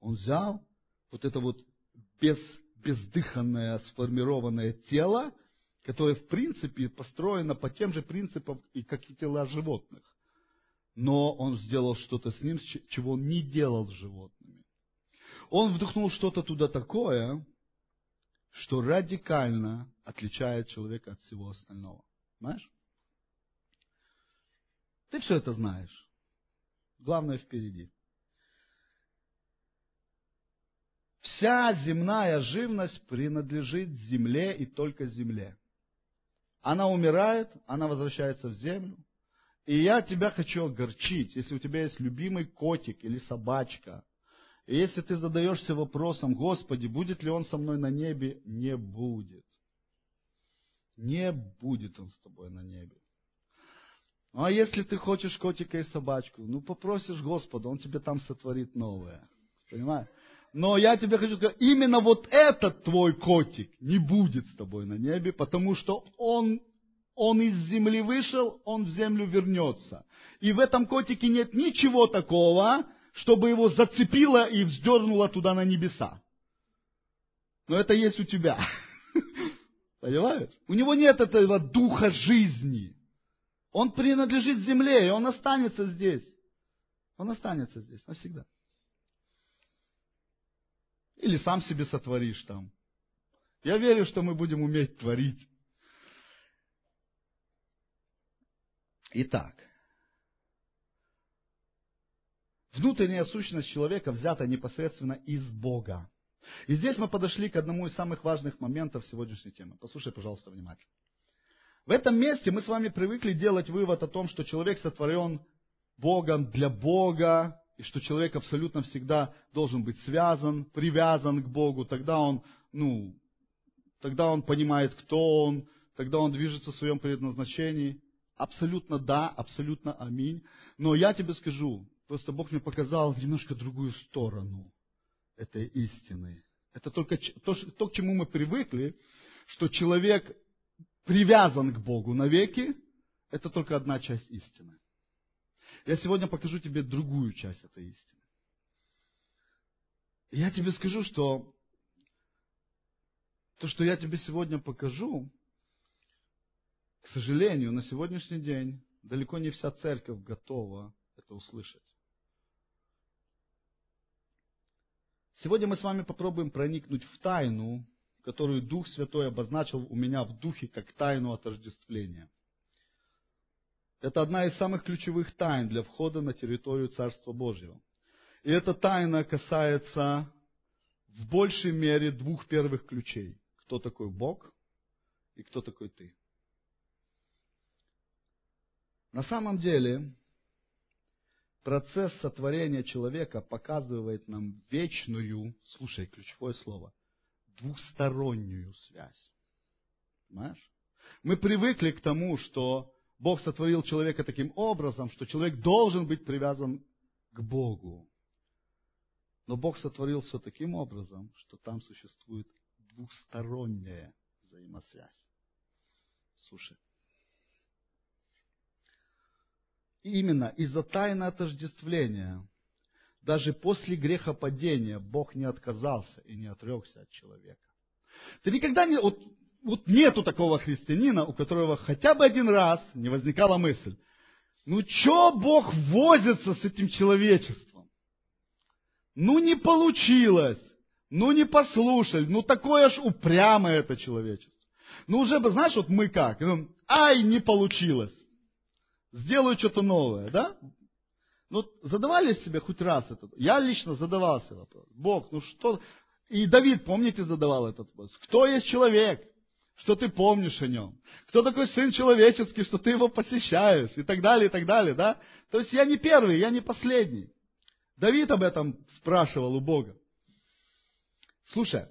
Он взял вот это вот без, бездыханное, сформированное тело, которое в принципе построено по тем же принципам, как и тела животных. Но он сделал что-то с ним, чего он не делал с животными. Он вдохнул что-то туда такое, что радикально отличает человека от всего остального. Знаешь? Ты все это знаешь. Главное впереди. Вся земная живность принадлежит земле и только земле. Она умирает, она возвращается в землю. И я тебя хочу огорчить, если у тебя есть любимый котик или собачка. И если ты задаешься вопросом: Господи, будет ли он со мной на небе? Не будет. Не будет он с тобой на небе. Ну, а если ты хочешь котика и собачку, ну, попросишь Господа, он тебе там сотворит новое. Понимаешь? Но я тебе хочу сказать, именно вот этот твой котик не будет с тобой на небе, потому что он... Он из земли вышел, он в землю вернется. И в этом котике нет ничего такого, чтобы его зацепило и вздернуло туда на небеса. Но это есть у тебя. Понимаешь? У него нет этого духа жизни. Он принадлежит земле, и он останется здесь. Он останется здесь навсегда. Или сам себе сотворишь там. Я верю, что мы будем уметь творить. Итак, внутренняя сущность человека взята непосредственно из Бога. И здесь мы подошли к одному из самых важных моментов сегодняшней темы. Послушай, пожалуйста, внимательно. В этом месте мы с вами привыкли делать вывод о том, что человек сотворен Богом для Бога, и что человек абсолютно всегда должен быть связан, привязан к Богу. Тогда он, ну, тогда он понимает, кто он, тогда он движется в своем предназначении. Абсолютно да, абсолютно аминь. Но я тебе скажу, просто Бог мне показал немножко другую сторону этой истины. Это только то, то, к чему мы привыкли, что человек привязан к Богу навеки, это только одна часть истины. Я сегодня покажу тебе другую часть этой истины. И я тебе скажу, что то, что я тебе сегодня покажу, к сожалению, на сегодняшний день далеко не вся церковь готова это услышать. Сегодня мы с вами попробуем проникнуть в тайну, которую Дух Святой обозначил у меня в духе как тайну отождествления. Это одна из самых ключевых тайн для входа на территорию Царства Божьего. И эта тайна касается в большей мере двух первых ключей. Кто такой Бог и кто такой ты. На самом деле, процесс сотворения человека показывает нам вечную, слушай, ключевое слово, двухстороннюю связь. Понимаешь? Мы привыкли к тому, что Бог сотворил человека таким образом, что человек должен быть привязан к Богу. Но Бог сотворил все таким образом, что там существует двухсторонняя взаимосвязь. Слушай. И именно из-за тайны отождествления, даже после грехопадения, Бог не отказался и не отрекся от человека. Ты никогда не... Вот, вот нету такого христианина, у которого хотя бы один раз не возникала мысль. Ну, чё Бог возится с этим человечеством? Ну, не получилось. Ну, не послушали. Ну, такое ж упрямое это человечество. Ну, уже, знаешь, вот мы как? Ай, не получилось. Сделаю что-то новое, да? Ну, задавали себе хоть раз этот? Я лично задавался вопрос. Бог, ну что? И Давид, помните, задавал этот вопрос. Кто есть человек? Что ты помнишь о нем? Кто такой сын человеческий, что ты его посещаешь? И так далее, и так далее, да? То есть я не первый, я не последний. Давид об этом спрашивал у Бога. Слушай,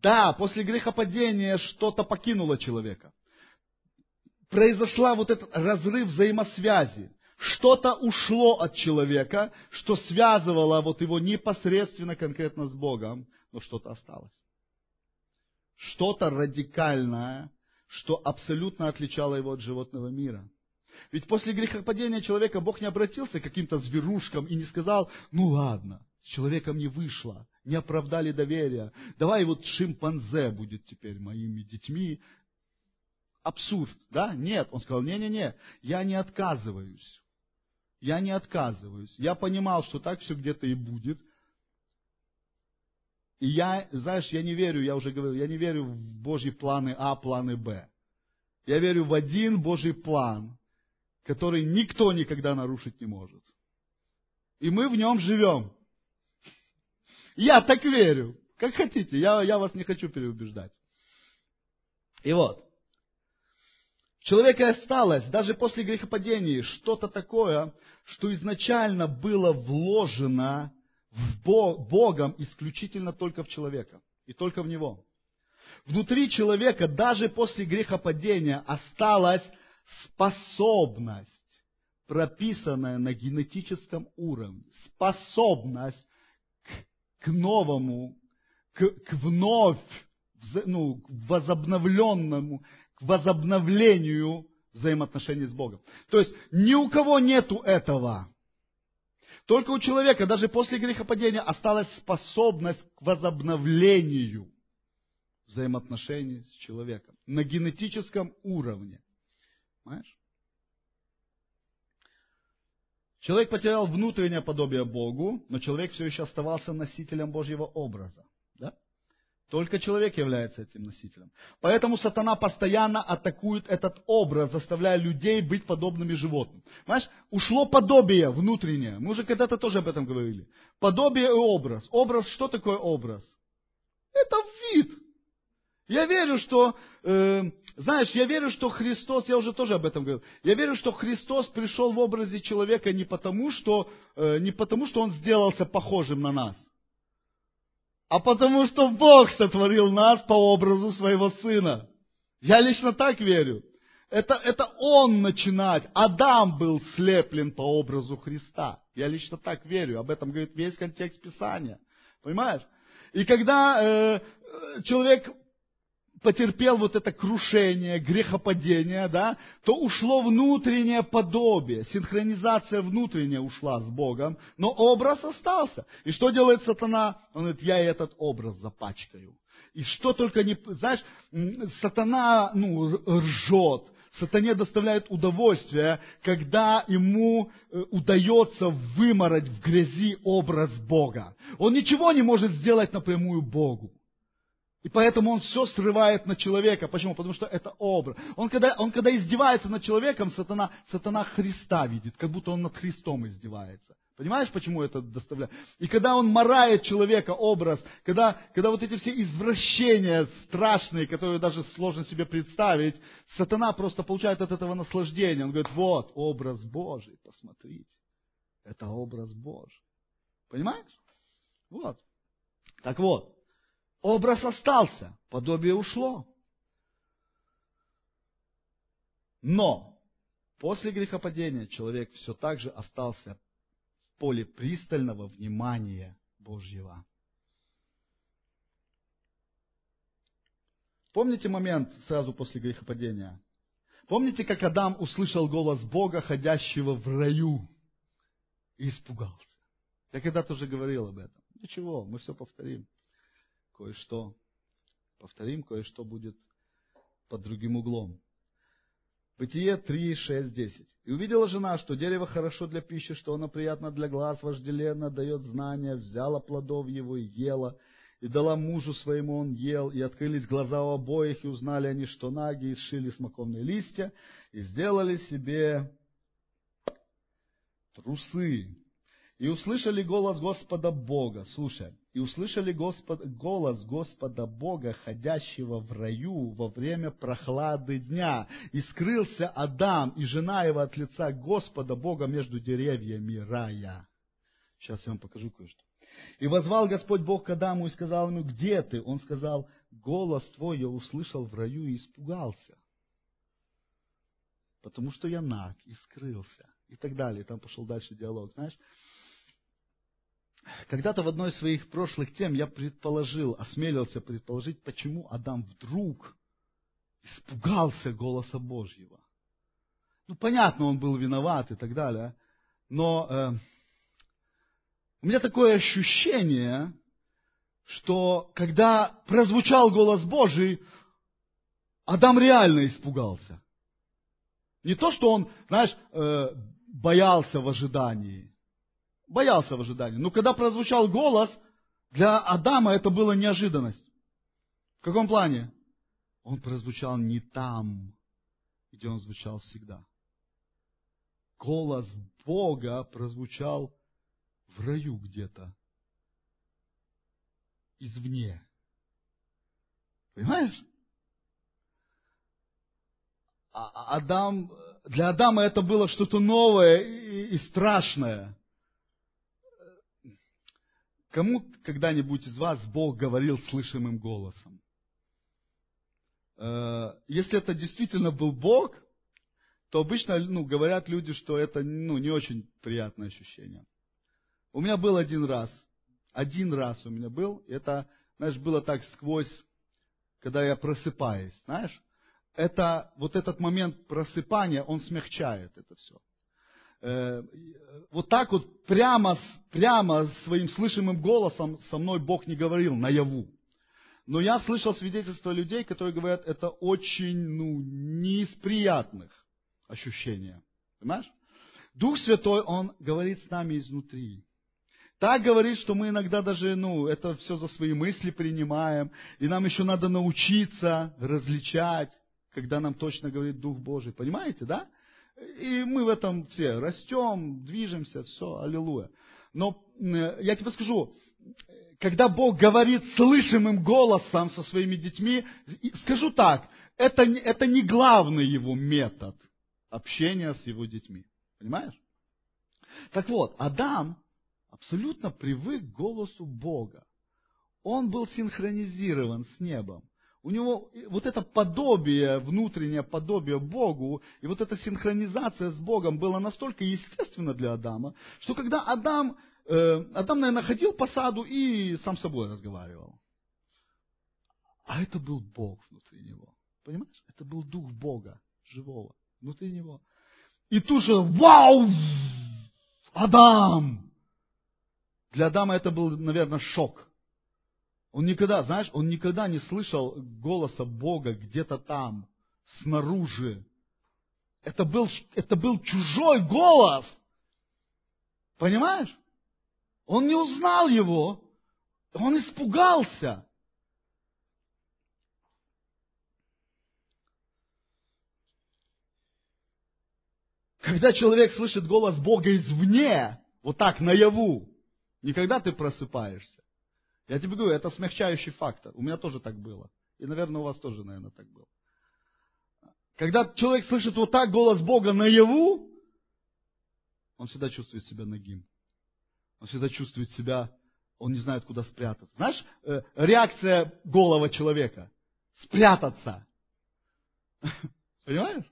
да, после грехопадения что-то покинуло человека. Произошла вот этот разрыв взаимосвязи. Что-то ушло от человека, что связывало вот его непосредственно конкретно с Богом, но что-то осталось. Что-то радикальное, что абсолютно отличало его от животного мира. Ведь после грехопадения человека Бог не обратился к каким-то зверушкам и не сказал, ну ладно, с человеком не вышло, не оправдали доверия, давай вот шимпанзе будет теперь моими детьми. Абсурд, да? Нет. Он сказал, не-не-не, я не отказываюсь. Я не отказываюсь. Я понимал, что так все где-то и будет. И я, знаешь, я не верю, я уже говорил, я не верю в Божьи планы А, планы Б. Я верю в один Божий план, который никто никогда нарушить не может. И мы в нем живем. Я так верю. Как хотите, я, я вас не хочу переубеждать. И вот. В человеке осталось, даже после грехопадения, что-то такое, что изначально было вложено в Бог, Богом исключительно только в человека и только в него. Внутри человека, даже после грехопадения, осталась способность, прописанная на генетическом уровне, способность к, к новому, к, к вновь, ну, к возобновленному, возобновлению взаимоотношений с Богом. То есть ни у кого нету этого. Только у человека, даже после грехопадения, осталась способность к возобновлению взаимоотношений с человеком. На генетическом уровне. Понимаешь? Человек потерял внутреннее подобие Богу, но человек все еще оставался носителем Божьего образа. Да? Только человек является этим носителем. Поэтому сатана постоянно атакует этот образ, заставляя людей быть подобными животным. Знаешь, ушло подобие внутреннее. Мы уже когда-то тоже об этом говорили. Подобие и образ. Образ, что такое образ? Это вид. Я верю, что, э, знаешь, я верю, что Христос, я уже тоже об этом говорил, я верю, что Христос пришел в образе человека не потому, что, э, не потому, что Он сделался похожим на нас, а потому, что Бог сотворил нас по образу Своего Сына. Я лично так верю. Это, это Он начинать. Адам был слеплен по образу Христа. Я лично так верю. Об этом говорит весь контекст Писания. Понимаешь? И когда э, человек... потерпел вот это крушение, грехопадение, да, то ушло внутреннее подобие, синхронизация внутренняя ушла с Богом, но образ остался. И что делает сатана? Он говорит, я этот образ запачкаю. И что только не... Знаешь, сатана, ну, ржет, сатане доставляет удовольствие, когда ему удается вымарать в грязи образ Бога. Он ничего не может сделать напрямую Богу. И поэтому он все срывает на человека. Почему? Потому что это образ. Он когда, он когда издевается над человеком, сатана, сатана Христа видит, как будто он над Христом издевается. Понимаешь, почему это доставляет? И когда он марает человека образ, когда, когда вот эти все извращения страшные, которые даже сложно себе представить, сатана просто получает от этого наслаждение. Он говорит, вот, образ Божий, посмотрите. Это образ Божий. Понимаешь? Вот. Так вот. Образ остался, подобие ушло. Но после грехопадения человек все так же остался в поле пристального внимания Божьего. Помните момент сразу после грехопадения? Помните, как Адам услышал голос Бога, ходящего в раю, и испугался? Я когда-то уже говорил об этом. Ничего, мы все повторим. Кое-что повторим, кое-что будет под другим углом. Бытие три, шесть, десять. «И увидела жена, что дерево хорошо для пищи, что оно приятно для глаз, вожделенно дает знания, взяла плодов его и ела, и дала мужу своему, он ел, и открылись глаза у обоих, и узнали они, что наги, и сшили смоковные листья, и сделали себе трусы». И услышали голос Господа Бога, слушай, и услышали Господ, голос Господа Бога, ходящего в раю во время прохлады дня. И скрылся Адам и жена его от лица Господа Бога между деревьями рая. Сейчас я вам покажу кое-что. И возвал Господь Бог к Адаму и сказал ему, где ты? Он сказал, голос твой я услышал в раю и испугался, потому что я наг и скрылся. И так далее. Там пошел дальше диалог, знаешь. Когда-то в одной из своих прошлых тем я предположил, осмелился предположить, почему Адам вдруг испугался голоса Божьего. Ну, понятно, он был виноват и так далее, но э, у меня такое ощущение, что когда прозвучал голос Божий, Адам реально испугался. Не то, что он, знаешь, э, боялся в ожидании. Боялся в ожидании. Но когда прозвучал голос, для Адама это была неожиданность. В каком плане? Он прозвучал не там, где он звучал всегда. Голос Бога прозвучал в раю где-то. Извне. Понимаешь? А Адам, для Адама это было что-то новое и, и страшное. Кому когда-нибудь из вас Бог говорил слышимым голосом? Если это действительно был Бог, то обычно, ну, говорят люди, что это, ну, не очень приятное ощущение. У меня был один раз. Один раз у меня был. Это, знаешь, было так сквозь, когда я просыпаюсь, знаешь. Это, вот этот момент просыпания, он смягчает это все. Вот так вот прямо, прямо своим слышимым голосом со мной Бог не говорил наяву. Но я слышал свидетельства людей, которые говорят, это очень, ну, не из приятных ощущений. Понимаешь? Дух Святой, Он говорит с нами изнутри. так говорит, что мы иногда даже, ну, это все за свои мысли принимаем, и нам еще надо научиться различать, когда нам точно говорит Дух Божий. Понимаете, да? И мы в этом все растем, движемся, все, аллилуйя. Но я тебе скажу, когда Бог говорит слышимым голосом со своими детьми, скажу так, это, это не главный его метод общения с его детьми. Понимаешь? Так вот, Адам абсолютно привык к голосу Бога. Он был синхронизирован с небом. У него вот это подобие, внутреннее подобие Богу, и вот эта синхронизация с Богом была настолько естественна для Адама, что когда Адам, э, Адам, наверное, ходил по саду и сам с собой разговаривал. А это был Бог внутри него. Понимаешь? Это был Дух Бога, живого, внутри него. И тут же, вау, Адам! Для Адама это был, наверное, шок. Он никогда, знаешь, он никогда не слышал голоса Бога где-то там, снаружи. Это был, это был чужой голос. Понимаешь? Он не узнал его. Он испугался. Когда человек слышит голос Бога извне, вот так, наяву, никогда ты просыпаешься. Я тебе говорю, это смягчающий фактор. У меня тоже так было. И, наверное, у вас тоже, наверное, так было. Когда человек слышит вот так голос Бога наяву, он всегда чувствует себя нагим. Он всегда чувствует себя, он не знает, куда спрятаться. Знаешь, э, реакция голого человека? Спрятаться. Понимаешь?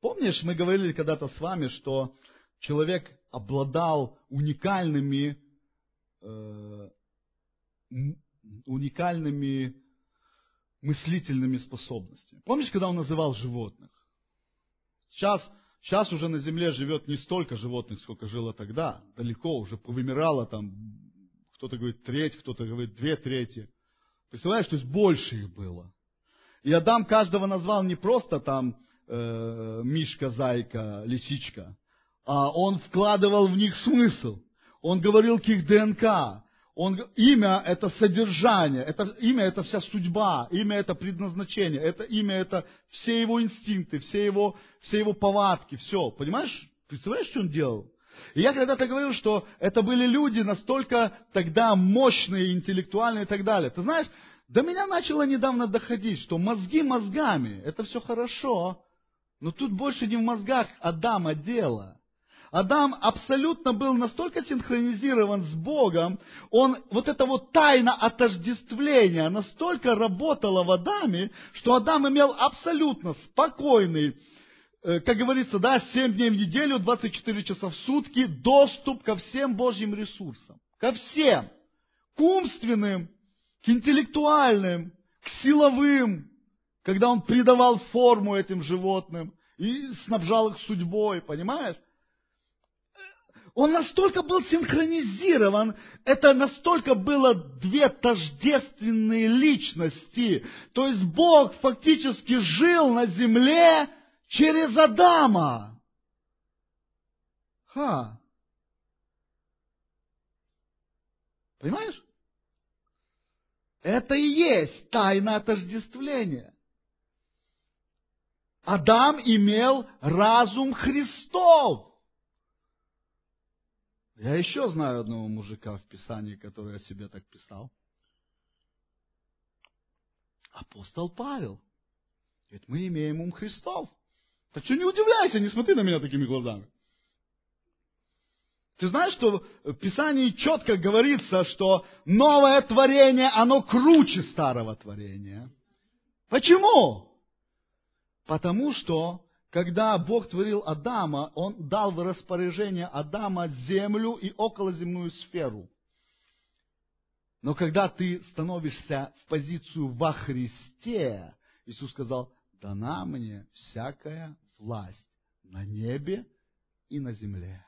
Помнишь, мы говорили когда-то с вами, что человек обладал уникальными, э, уникальными мыслительными способностями. Помнишь, когда он называл животных? Сейчас, сейчас уже на земле живет не столько животных, сколько жило тогда. Далеко уже повымирало там, кто-то говорит треть, кто-то говорит две трети. Представляешь, то есть больше их было. И Адам каждого назвал не просто там мишка, зайка, лисичка, а он вкладывал в них смысл, он говорил к их ДНК, он, имя это содержание, это, имя это вся судьба, имя это предназначение, это имя это все его инстинкты, все его, все его повадки, все, понимаешь, представляешь, что он делал? И я когда-то говорил, что это были люди настолько тогда мощные, интеллектуальные и так далее. Ты знаешь, до меня начало недавно доходить, что мозги мозгами, это все хорошо. Но тут больше не в мозгах Адама дело. Адам абсолютно был настолько синхронизирован с Богом, он, вот эта вот тайна отождествления настолько работала в Адаме, что Адам имел абсолютно спокойный, как говорится, да, семь дней в неделю, двадцать четыре часа в сутки, доступ ко всем Божьим ресурсам. Ко всем. К умственным, к интеллектуальным, к силовым, когда он придавал форму этим животным и снабжал их судьбой, понимаешь? Он настолько был синхронизирован, это настолько было две тождественные личности. То есть Бог фактически жил на земле через Адама. Ха. Понимаешь? Это и есть тайна отождествления. Адам имел разум Христов. Я еще знаю одного мужика в Писании, который о себе так писал. Апостол Павел. Ведь мы имеем ум Христов. Так что не удивляйся, не смотри на меня такими глазами. Ты знаешь, что в Писании четко говорится, что новое творение, оно круче старого творения. Почему? Потому что, когда Бог творил Адама, Он дал в распоряжение Адама землю и околоземную сферу. Но когда ты становишься в позицию во Христе, Иисус сказал, дана мне всякая власть на небе и на земле.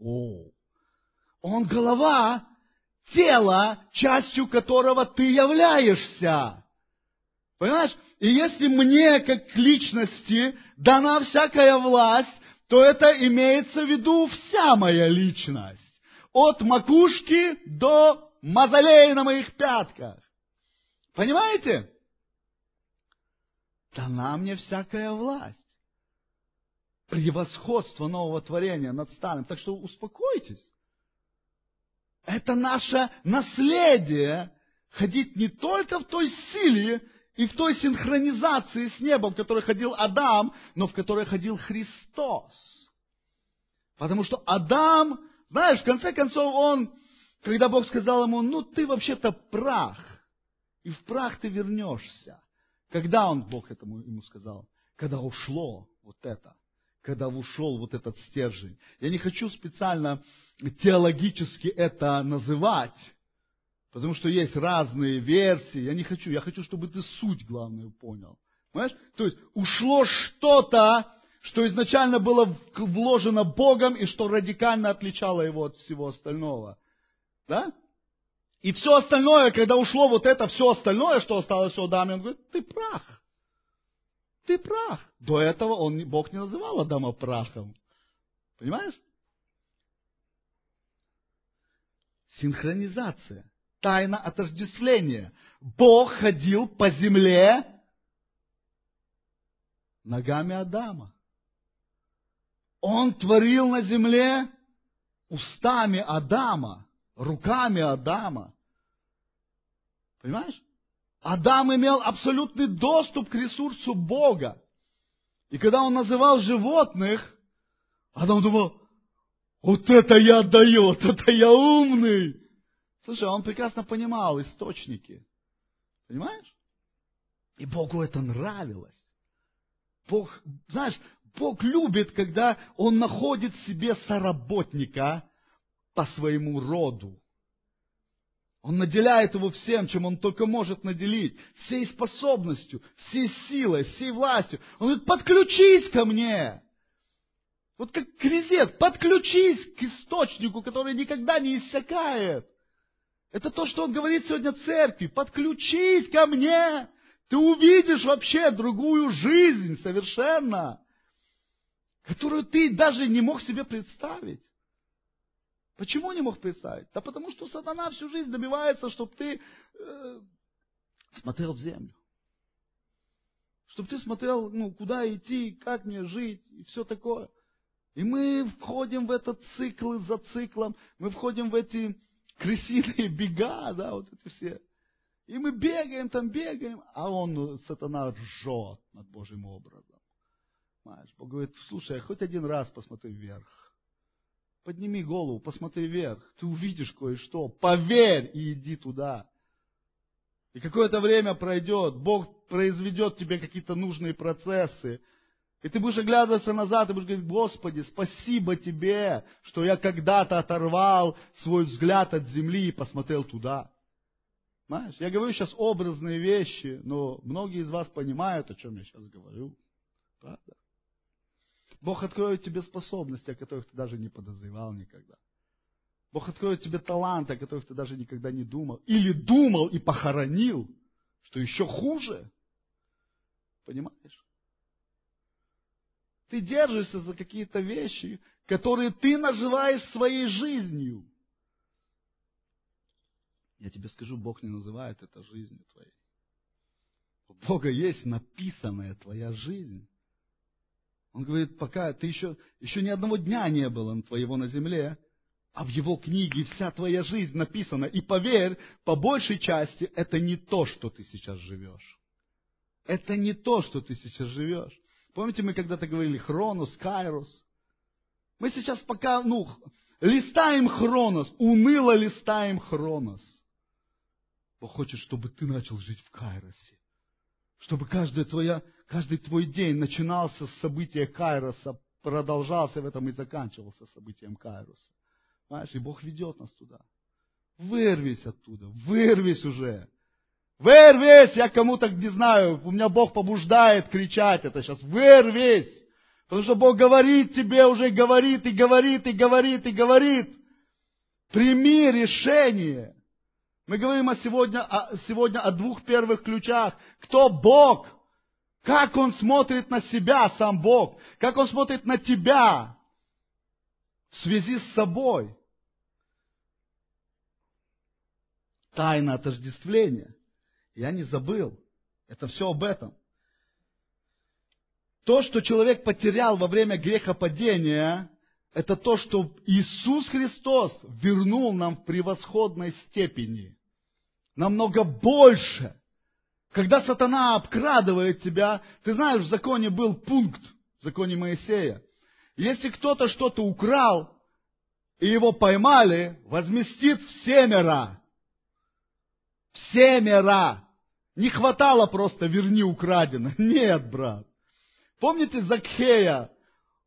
О, он голова, тело, частью которого ты являешься. Понимаешь? И если мне, как личности, дана всякая власть, то это имеется в виду вся моя личность. От макушки до мозолей на моих пятках. Понимаете? Дана мне всякая власть. Превосходство нового творения над старым. Так что успокойтесь. Это наше наследие. Ходить не только в той силе и в той синхронизации с небом, в которой ходил Адам, но в которой ходил Христос. Потому что Адам, знаешь, в конце концов он, когда Бог сказал ему, ну ты вообще-то прах, и в прах ты вернешься. Когда он, Бог этому ему сказал? Когда ушло вот это. Когда ушел вот этот стержень. Я не хочу специально теологически это называть, потому что есть разные версии. Я не хочу. Я хочу, чтобы ты суть главную понял. Понимаешь? То есть ушло что-то, что изначально было вложено Богом и что радикально отличало его от всего остального. Да? И все остальное, когда ушло вот это, все остальное, что осталось у Адама, он говорит, ты прах. Ты прах. До этого он, Бог не называл Адама прахом. Понимаешь? Синхронизация. Тайна отождествления. Бог ходил по земле ногами Адама. Он творил на земле устами Адама, руками Адама. Понимаешь? Адам имел абсолютный доступ к ресурсу Бога. И когда он называл животных, Адам думал, вот это я даю, вот это я умный. Слушай, он прекрасно понимал источники. Понимаешь? И Богу это нравилось. Бог, знаешь, Бог любит, когда Он находит себе соработника по своему роду. Он наделяет его всем, чем он только может наделить. Всей способностью, всей силой, всей властью. Он говорит, подключись ко мне. Вот как кризет, подключись к источнику, который никогда не иссякает. Это то, что он говорит сегодня церкви. Подключись ко мне. Ты увидишь вообще другую жизнь совершенно, которую ты даже не мог себе представить. Почему не мог представить? Да потому что сатана всю жизнь добивается, чтобы ты э, смотрел в землю. Чтобы ты смотрел, ну, куда идти, как мне жить и все такое. И мы входим в этот цикл за циклом, мы входим в эти крысиные бега, да, вот эти все. И мы бегаем там, бегаем, а он, сатана, ржет над Божьим образом. Знаешь, Бог говорит, слушай, хоть один раз посмотри вверх. Подними голову, посмотри вверх, ты увидишь кое-что, поверь и иди туда. И какое-то время пройдет, Бог произведет в тебе какие-то нужные процессы. И ты будешь оглядываться назад и будешь говорить, Господи, спасибо Тебе, что я когда-то оторвал свой взгляд от земли и посмотрел туда. Знаешь, я говорю сейчас образные вещи, но многие из вас понимают, о чем я сейчас говорю. Правда? Бог откроет тебе способности, о которых ты даже не подозревал никогда. Бог откроет тебе таланты, о которых ты даже никогда не думал. Или думал и похоронил, что еще хуже. Понимаешь? Ты держишься за какие-то вещи, которые ты наживаешь своей жизнью. Я тебе скажу, Бог не называет это жизнью твоей. У Бога есть написанная твоя жизнь. Он говорит, пока ты еще, еще ни одного дня не было твоего на земле, а в его книге вся твоя жизнь написана. И поверь, по большей части, это не то, что ты сейчас живешь. Это не то, что ты сейчас живешь. Помните, мы когда-то говорили Хронос, Кайрос. Мы сейчас пока, ну, листаем Хронос, уныло листаем Хронос. Бог хочет, чтобы ты начал жить в Кайросе. Чтобы каждая твоя... Каждый твой день начинался с события Кайроса, продолжался в этом и заканчивался событием Кайроса. Понимаешь, и Бог ведет нас туда. Вырвись оттуда, вырвись уже. Вырвись! Я кому-то не знаю, у меня Бог побуждает кричать это сейчас. Вырвись! Потому что Бог говорит тебе уже, говорит и говорит и говорит и говорит. Прими решение. Мы говорим о сегодня, о, сегодня о двух первых ключах. Кто Бог? Как Он смотрит на себя, сам Бог? Как Он смотрит на тебя в связи с собой? Тайна отождествления. Я не забыл. Это все об этом. То, что человек потерял во время грехопадения, это то, что Иисус Христос вернул нам в превосходной степени. Намного больше. Когда сатана обкрадывает тебя, ты знаешь, в законе был пункт, в законе Моисея. Если кто-то что-то украл, и его поймали, возместит в семеро. В семеро. Не хватало просто «верни украдено». Нет, брат. Помните Закхея?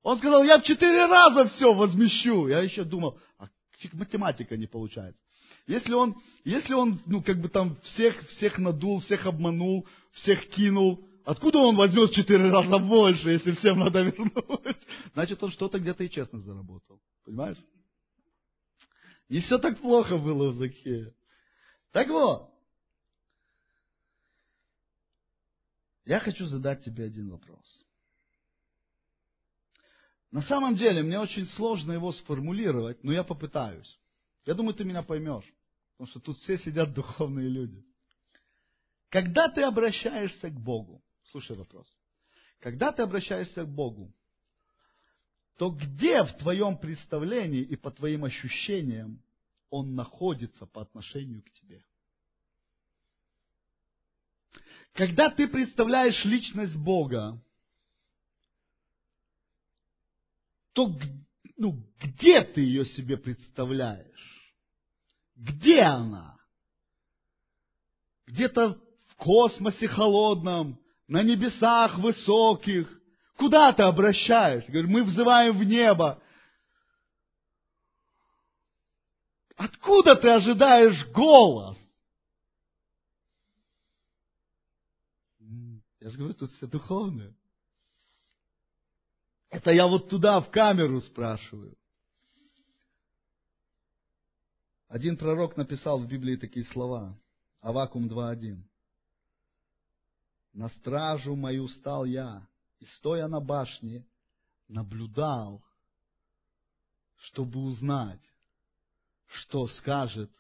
Он сказал, я в четыре раза все возмещу. Я еще думал, а математика не получается. Если он, если он ну, как бы там всех, всех надул, всех обманул, всех кинул, откуда он возьмет в четыре раза больше, если всем надо вернуть? Значит, он что-то где-то и честно заработал. Понимаешь? Не все так плохо было у Закхея. Так вот. Я хочу задать тебе один вопрос. На самом деле, мне очень сложно его сформулировать, но я попытаюсь. Я думаю, ты меня поймешь, потому что тут все сидят духовные люди. Когда ты обращаешься к Богу, слушай вопрос, когда ты обращаешься к Богу, то где в твоем представлении и по твоим ощущениям Он находится по отношению к тебе? Когда ты представляешь личность Бога, то ну, где ты ее себе представляешь? Где она? Где-то в космосе холодном, на небесах высоких. Куда ты обращаешься? Говорю, мы взываем в небо. Откуда ты ожидаешь голос? Я же говорю, тут все духовные. Это я вот туда, в камеру спрашиваю. Один пророк написал в Библии такие слова. Аввакум два один. «На стражу мою стал я, и, стоя на башне, наблюдал, чтобы узнать, что скажет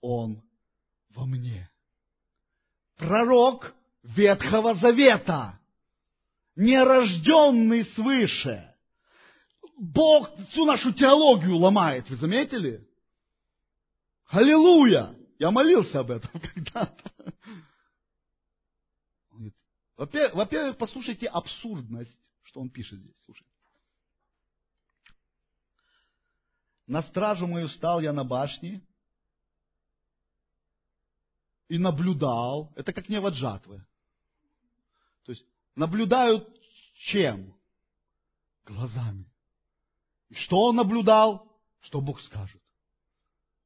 он во мне». Пророк Ветхого Завета. Нерожденный свыше. Бог всю нашу теологию ломает, вы заметили? Аллилуйя! Я молился об этом когда-то. Во-первых, во-первых, послушайте абсурдность, что он пишет здесь. Слушай. «На стражу мою стал я на башне и наблюдал». Это как не ваджатвы. То есть, наблюдают чем? Глазами. И что он наблюдал? Что Бог скажет.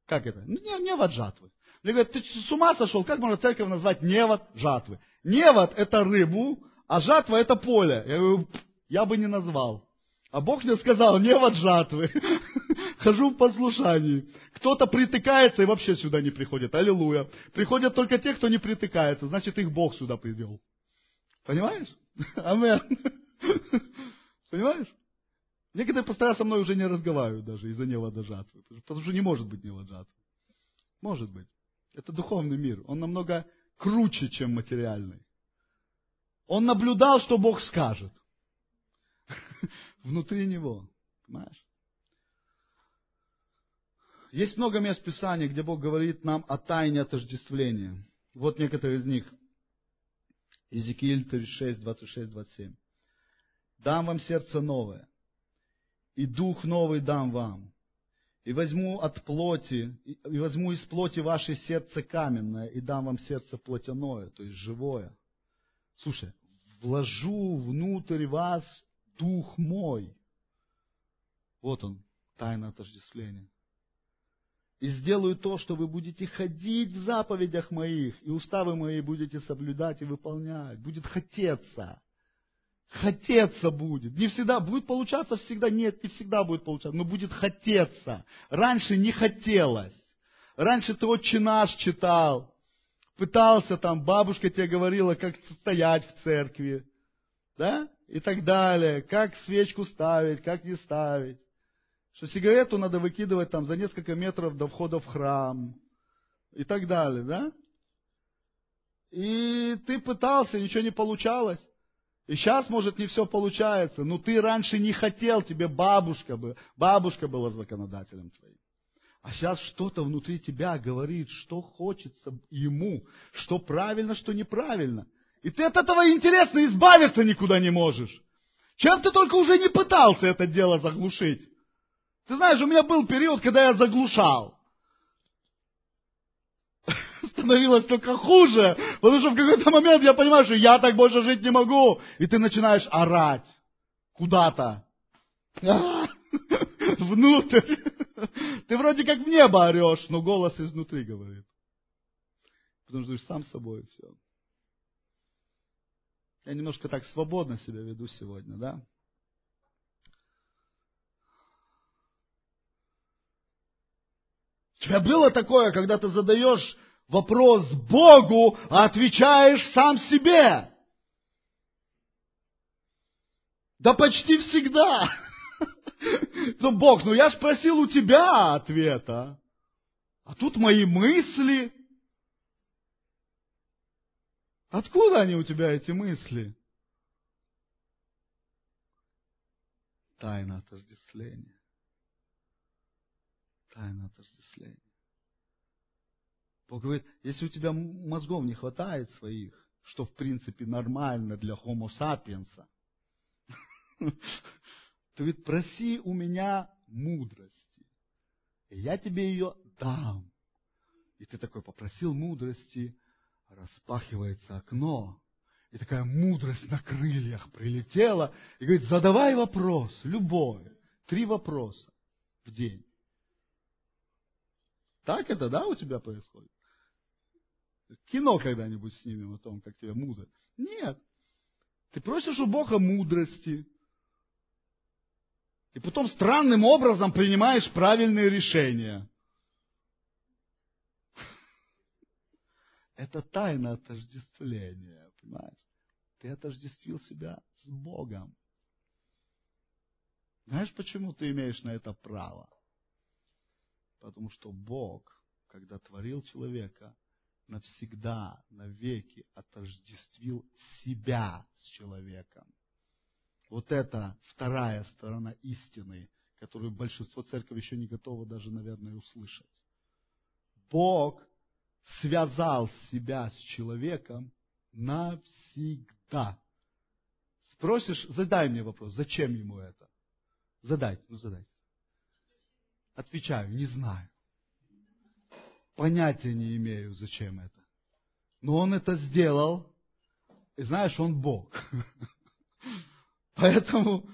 Как это? Не, невод жатвы. Мне говорят, ты с ума сошел? Как можно церковь назвать невод жатвы? Невод – это рыбу, а жатва – это поле. Я говорю, я бы не назвал. А Бог мне сказал, невод жатвы. Хожу в послушании. Кто-то притыкается и вообще сюда не приходит. Аллилуйя. Приходят только те, кто не притыкается. Значит, их Бог сюда привел. Понимаешь? Амен. Понимаешь? Некоторые постоянно со мной уже не разговаривают даже из-за неводжатвы. Потому что не может быть неводжатвы. Может быть. Это духовный мир. Он намного круче, чем материальный. Он наблюдал, что Бог скажет. Внутри него. Понимаешь? Есть много мест Писания, где Бог говорит нам о тайне отождествления. Вот некоторые из них. Иезекииль тридцать шесть, двадцать шесть, двадцать семь. «Дам вам сердце новое, и дух новый дам вам, и возьму от плоти, и возьму из плоти ваше сердце каменное, и дам вам сердце плотяное, то есть живое. Слушай, вложу внутрь вас дух мой». Вот он, тайна отождествления. «И сделаю то, что вы будете ходить в заповедях моих, и уставы мои будете соблюдать и выполнять». Будет хотеться. Хотеться будет. Не всегда будет получаться, всегда нет, не всегда будет получаться, но будет хотеться. Раньше не хотелось. Раньше ты «Отче наш» читал, пытался там, бабушка тебе говорила, как стоять в церкви, да, и так далее, как свечку ставить, как не ставить, что сигарету надо выкидывать там за несколько метров до входа в храм, и так далее, да. И ты пытался, ничего не получалось. И сейчас, может, не все получается, но ты раньше не хотел, тебе бабушка бы, бабушка была законодателем твоим. А сейчас что-то внутри тебя говорит, что хочется ему, что правильно, что неправильно. И ты от этого, интересно, избавиться никуда не можешь. Чем ты только уже не пытался это дело заглушить. Ты знаешь, у меня был период, когда я заглушал. Становилось только хуже, потому что в какой-то момент я понимаю, что я так больше жить не могу. И ты начинаешь орать куда-то. Внутрь. Ты вроде как в небо орешь, но голос изнутри говорит. Потому что ты сам собой все. Я немножко так свободно себя веду сегодня, да? У тебя было такое, когда ты задаешь вопрос Богу, а отвечаешь сам себе? Да почти всегда. Ну, Бог, ну я ж просил у тебя ответа. А тут мои мысли. Откуда они у тебя, эти мысли? Тайна отождествления. Тайна отождествления. Бог говорит, если у тебя мозгов не хватает своих, что в принципе нормально для Homo sapiens, то ведь проси у меня мудрости, и я тебе ее дам. И ты такой попросил мудрости, распахивается окно, и такая мудрость на крыльях прилетела, и говорит, задавай вопрос, любой, три вопроса в день. Так это, да, у тебя происходит? Кино когда-нибудь снимем о том, как тебе мудро. Нет. Ты просишь у Бога мудрости. И потом странным образом принимаешь правильные решения. Это тайна отождествления, понимаешь? Ты отождествил себя с Богом. Знаешь, почему ты имеешь на это право? Потому что Бог, когда творил человека, навсегда, навеки отождествил себя с человеком. Вот это вторая сторона истины, которую большинство церкви еще не готово даже, наверное, услышать. Бог связал себя с человеком навсегда. Спросишь, задай мне вопрос, зачем ему это? Задай, ну задай. Отвечаю, не знаю. Понятия не имею, зачем это. Но он это сделал, и знаешь, он Бог. Поэтому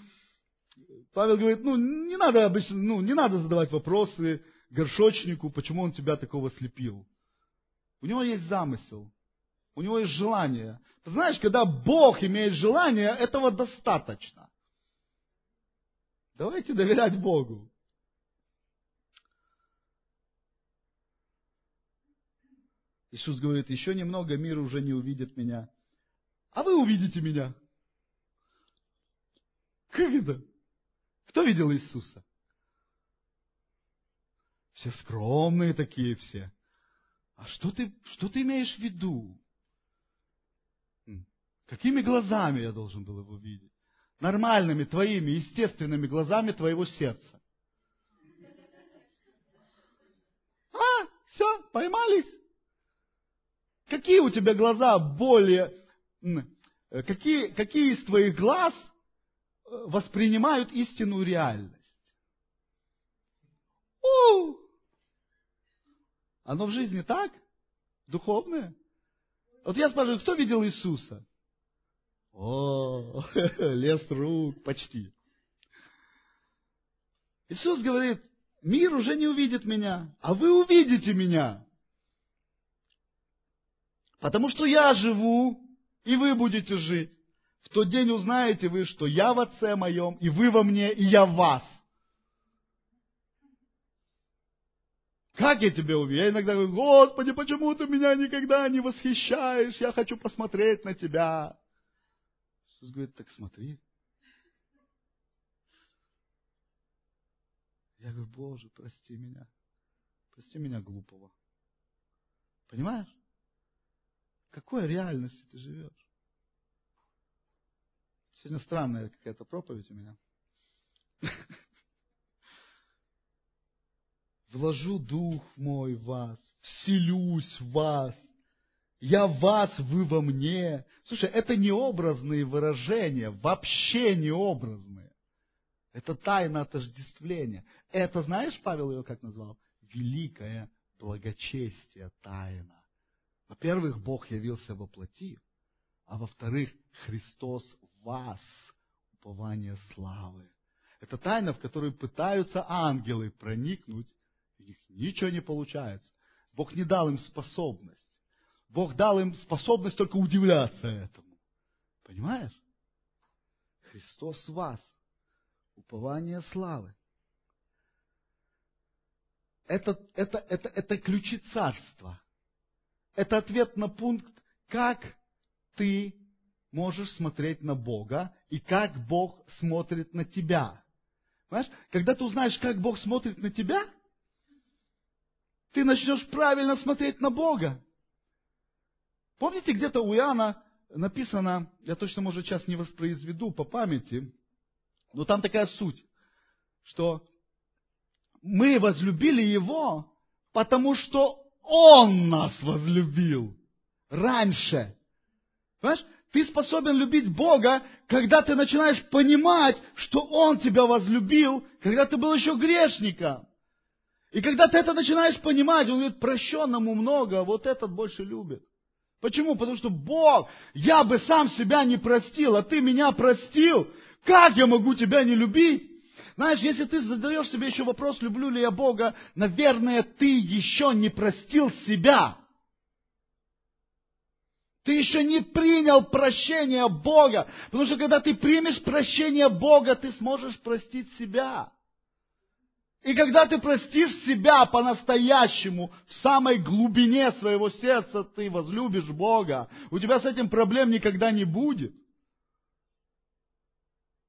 Павел говорит, ну, не надо обычно, ну, не надо задавать вопросы горшочнику, почему он тебя такого слепил. У него есть замысел, у него есть желание. Ты знаешь, когда Бог имеет желание, этого достаточно. Давайте доверять Богу. Иисус говорит, еще немного, мир уже не увидит меня. А вы увидите меня. Как это? Кто видел Иисуса? Все скромные такие все. А что ты, что ты имеешь в виду? Какими глазами я должен был его видеть? Нормальными, твоими, естественными глазами твоего сердца. А, все, поймались. Какие у тебя глаза более... Какие, какие из твоих глаз воспринимают истинную реальность? У! Оно в жизни так? Духовное? Вот я спрашиваю, кто видел Иисуса? О, лес рук, почти. Иисус говорит, мир уже не увидит меня, а вы увидите меня. Потому что я живу, и вы будете жить. В тот день узнаете вы, что я в Отце моем, и вы во мне, и я в вас. Как я тебя увижу? Я иногда говорю: Господи, почему ты меня никогда не восхищаешь? Я хочу посмотреть на тебя. Иисус говорит: так смотри. Я говорю: Боже, прости меня. Прости меня глупого. Понимаешь? В какой реальности ты живешь? Сегодня странная какая-то проповедь у меня. Вложу дух мой в вас, вселюсь в вас, я в вас, вы во мне. Слушай, это не образные выражения, вообще не образные. Это тайна отождествления. Это, знаешь, Павел ее как назвал? Великое благочестие тайна. Во-первых, Бог явился во плоти, а во-вторых, Христос в вас, упование славы. Это тайна, в которую пытаются ангелы проникнуть, у них ничего не получается. Бог не дал им способность. Бог дал им способность только удивляться этому. Понимаешь? Христос в вас, упование славы. Это, это, это, это ключи царства. Это ответ на пункт, как ты можешь смотреть на Бога и как Бог смотрит на тебя. Понимаешь? Когда ты узнаешь, как Бог смотрит на тебя, ты начнешь правильно смотреть на Бога. Помните, где-то у Иоанна написано, я точно, может, сейчас не воспроизведу по памяти, но там такая суть, что мы возлюбили Его, потому что Он нас возлюбил раньше. Понимаешь? Ты способен любить Бога, когда ты начинаешь понимать, что Он тебя возлюбил, когда ты был еще грешником. И когда ты это начинаешь понимать, Он говорит: прощенному много, а вот этот больше любит. Почему? Потому что: Бог, я бы сам себя не простил, а ты меня простил. Как я могу тебя не любить? Знаешь, если ты задаешь себе еще вопрос, люблю ли я Бога, наверное, ты еще не простил себя. Ты еще не принял прощение Бога. Потому что когда ты примешь прощение Бога, ты сможешь простить себя. И когда ты простишь себя по-настоящему, в самой глубине своего сердца ты возлюбишь Бога. У тебя с этим проблем никогда не будет.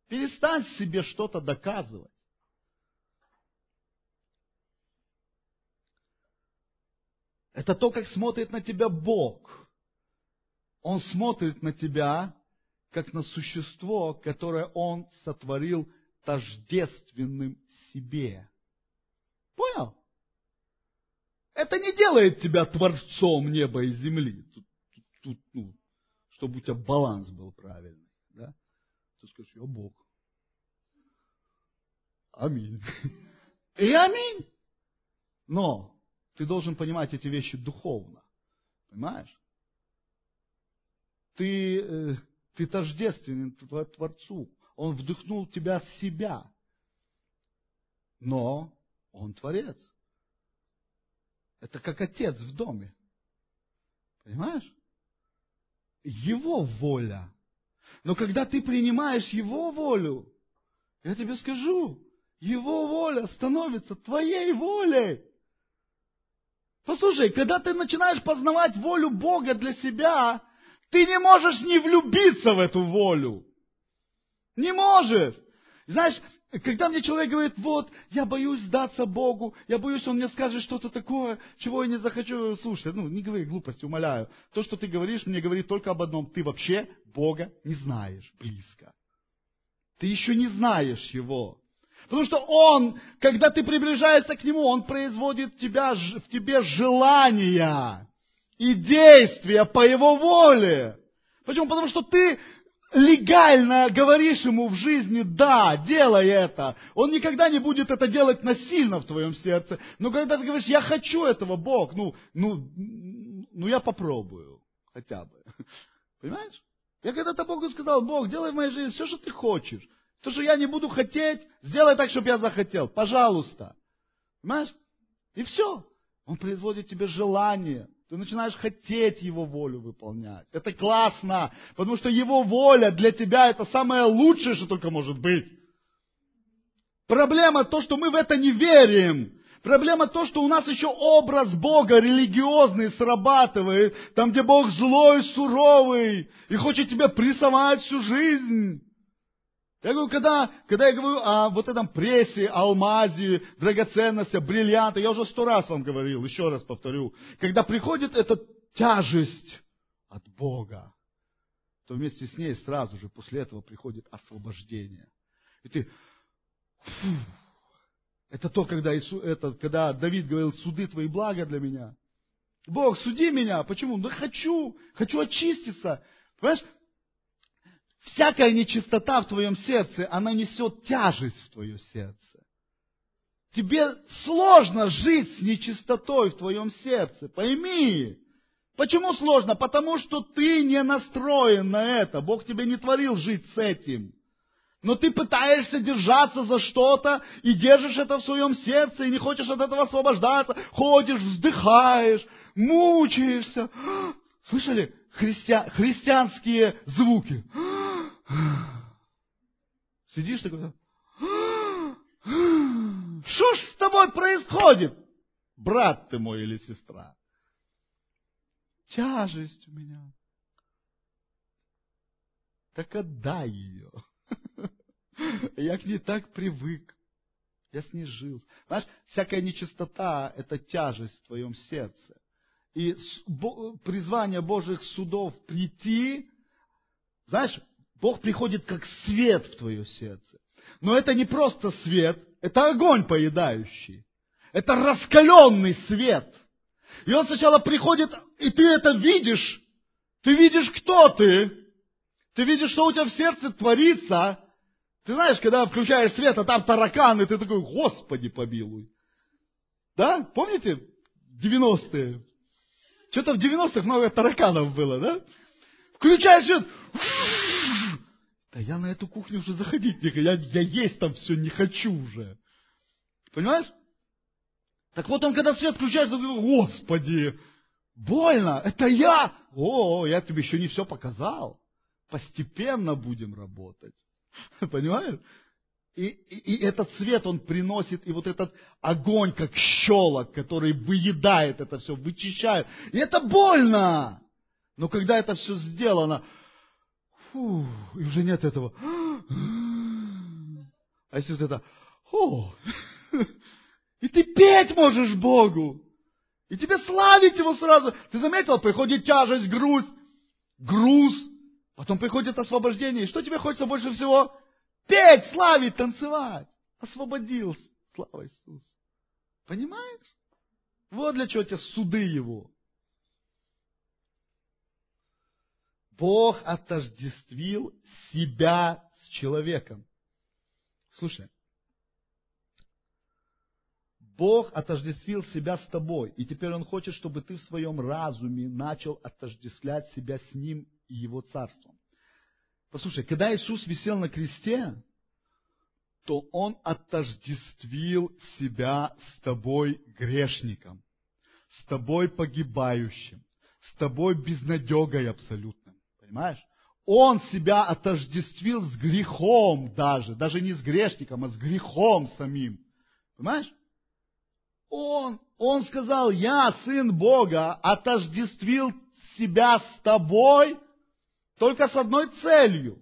Перестань себе что-то доказывать. Это то, как смотрит на тебя Бог. Он смотрит на тебя, как на существо, которое Он сотворил тождественным себе. Понял? Это не делает тебя творцом неба и земли. Тут, тут, тут, ну, чтобы у тебя баланс был правильный. Да? Ты скажешь: я Бог. Аминь. И аминь. Но ты должен понимать эти вещи духовно. Понимаешь? Ты, ты тождественен Творцу. Он вдохнул тебя в себя. Но Он Творец. Это как отец в доме. Понимаешь? Его воля. Но когда ты принимаешь Его волю, я тебе скажу, Его воля становится твоей волей. Послушай, когда ты начинаешь познавать волю Бога для себя, ты не можешь не влюбиться в эту волю. Не можешь. Знаешь, когда мне человек говорит: вот, я боюсь сдаться Богу, я боюсь, Он мне скажет что-то такое, чего я не захочу слушать. Ну, не говори глупости, умоляю. То, что ты говоришь, мне говорит только об одном. Ты вообще Бога не знаешь близко. Ты еще не знаешь Его. Потому что Он, когда ты приближаешься к Нему, Он производит в, тебя, в тебе желания и действия по Его воле. Почему? Потому что ты легально говоришь Ему в жизни: да, делай это. Он никогда не будет это делать насильно в твоем сердце. Но когда ты говоришь: я хочу этого, Бог, ну, ну, ну я попробую хотя бы. Понимаешь? Я когда-то Богу сказал: Бог, делай в моей жизни все, что ты хочешь. То, что я не буду хотеть, сделай так, чтобы я захотел. Пожалуйста. Понимаешь? И все. Он производит тебе желание. Ты начинаешь хотеть Его волю выполнять. Это классно, потому что Его воля для тебя — это самое лучшее, что только может быть. Проблема то, что мы в это не верим. Проблема то, что у нас еще образ Бога религиозный срабатывает, там, где Бог злой, суровый, и хочет тебя прессовать всю жизнь. Я говорю, когда, когда я говорю о вот этом прессе, алмазе, драгоценности, бриллианты, я уже сто раз вам говорил, еще раз повторю, когда приходит эта тяжесть от Бога, то вместе с ней сразу же после этого приходит освобождение. И ты... Фу, это то, когда, Иису, это, когда Давид говорил, суды твои блага для меня. Бог, суди меня. Почему? Да хочу, хочу очиститься. Понимаешь? Всякая нечистота в твоем сердце, она несет тяжесть в твое сердце. Тебе сложно жить с нечистотой в твоем сердце. Пойми. Почему сложно? Потому что ты не настроен на это. Бог тебя не творил жить с этим. Но ты пытаешься держаться за что-то и держишь это в своем сердце, и не хочешь от этого освобождаться. Ходишь, вздыхаешь, мучаешься. Слышали христиан, христианские звуки? Сидишь такой. Что ж с тобой происходит, брат ты мой или сестра? Тяжесть у меня. Так отдай ее. Я к ней так привык. Я с ней жил. Знаешь, всякая нечистота – это тяжесть в твоем сердце. И призвание Божьих судов прийти, знаешь, Бог приходит как свет в твое сердце. Но это не просто свет, это огонь поедающий. Это раскаленный свет. И он сначала приходит, и ты это видишь. Ты видишь, кто ты. Ты видишь, что у тебя в сердце творится. Ты знаешь, когда включаешь свет, а там тараканы, ты такой, Господи, помилуй. Да? Помните девяностые? Что-то в девяностых много тараканов было, да? Включаешь свет. Да я на эту кухню уже заходить не хочу. Я, я есть там все не хочу уже. Понимаешь? Так вот он, когда свет включается, он говорит, Господи, больно, это я. О, я тебе еще не все показал. Постепенно будем работать. Понимаешь? И, и, и этот свет, он приносит, и вот этот огонь, как щелок, который выедает это все, вычищает. И это больно. Но когда это все сделано, фу, и уже нет этого. А если вот это, о, и ты петь можешь Богу. И тебе славить Его сразу. Ты заметил, приходит тяжесть, грусть, груз. Потом приходит освобождение. И что тебе хочется больше всего? Петь, славить, танцевать. Освободился. Слава Иисусу. Понимаешь? Вот для чего тебе суды Его. Бог отождествил себя с человеком. Слушай. Бог отождествил себя с тобой. И теперь Он хочет, чтобы ты в своем разуме начал отождествлять себя с Ним и Его Царством. Послушай, когда Иисус висел на кресте, то Он отождествил себя с тобой грешником, с тобой погибающим, с тобой безнадегой абсолютным. Понимаешь? Он себя отождествил с грехом даже, даже не с грешником, а с грехом самим. Понимаешь? Он, он сказал, я, Сын Бога, отождествил себя с тобой только с одной целью,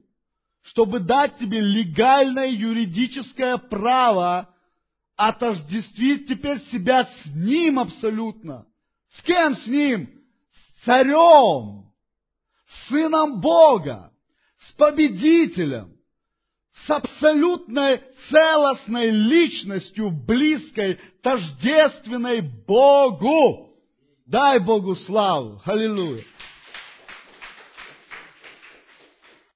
чтобы дать тебе легальное юридическое право отождествить теперь себя с Ним абсолютно. С кем с Ним? С Царем, с Сыном Бога, с Победителем, с абсолютной целостной личностью, близкой, тождественной Богу. Дай Богу славу. Аллилуйя.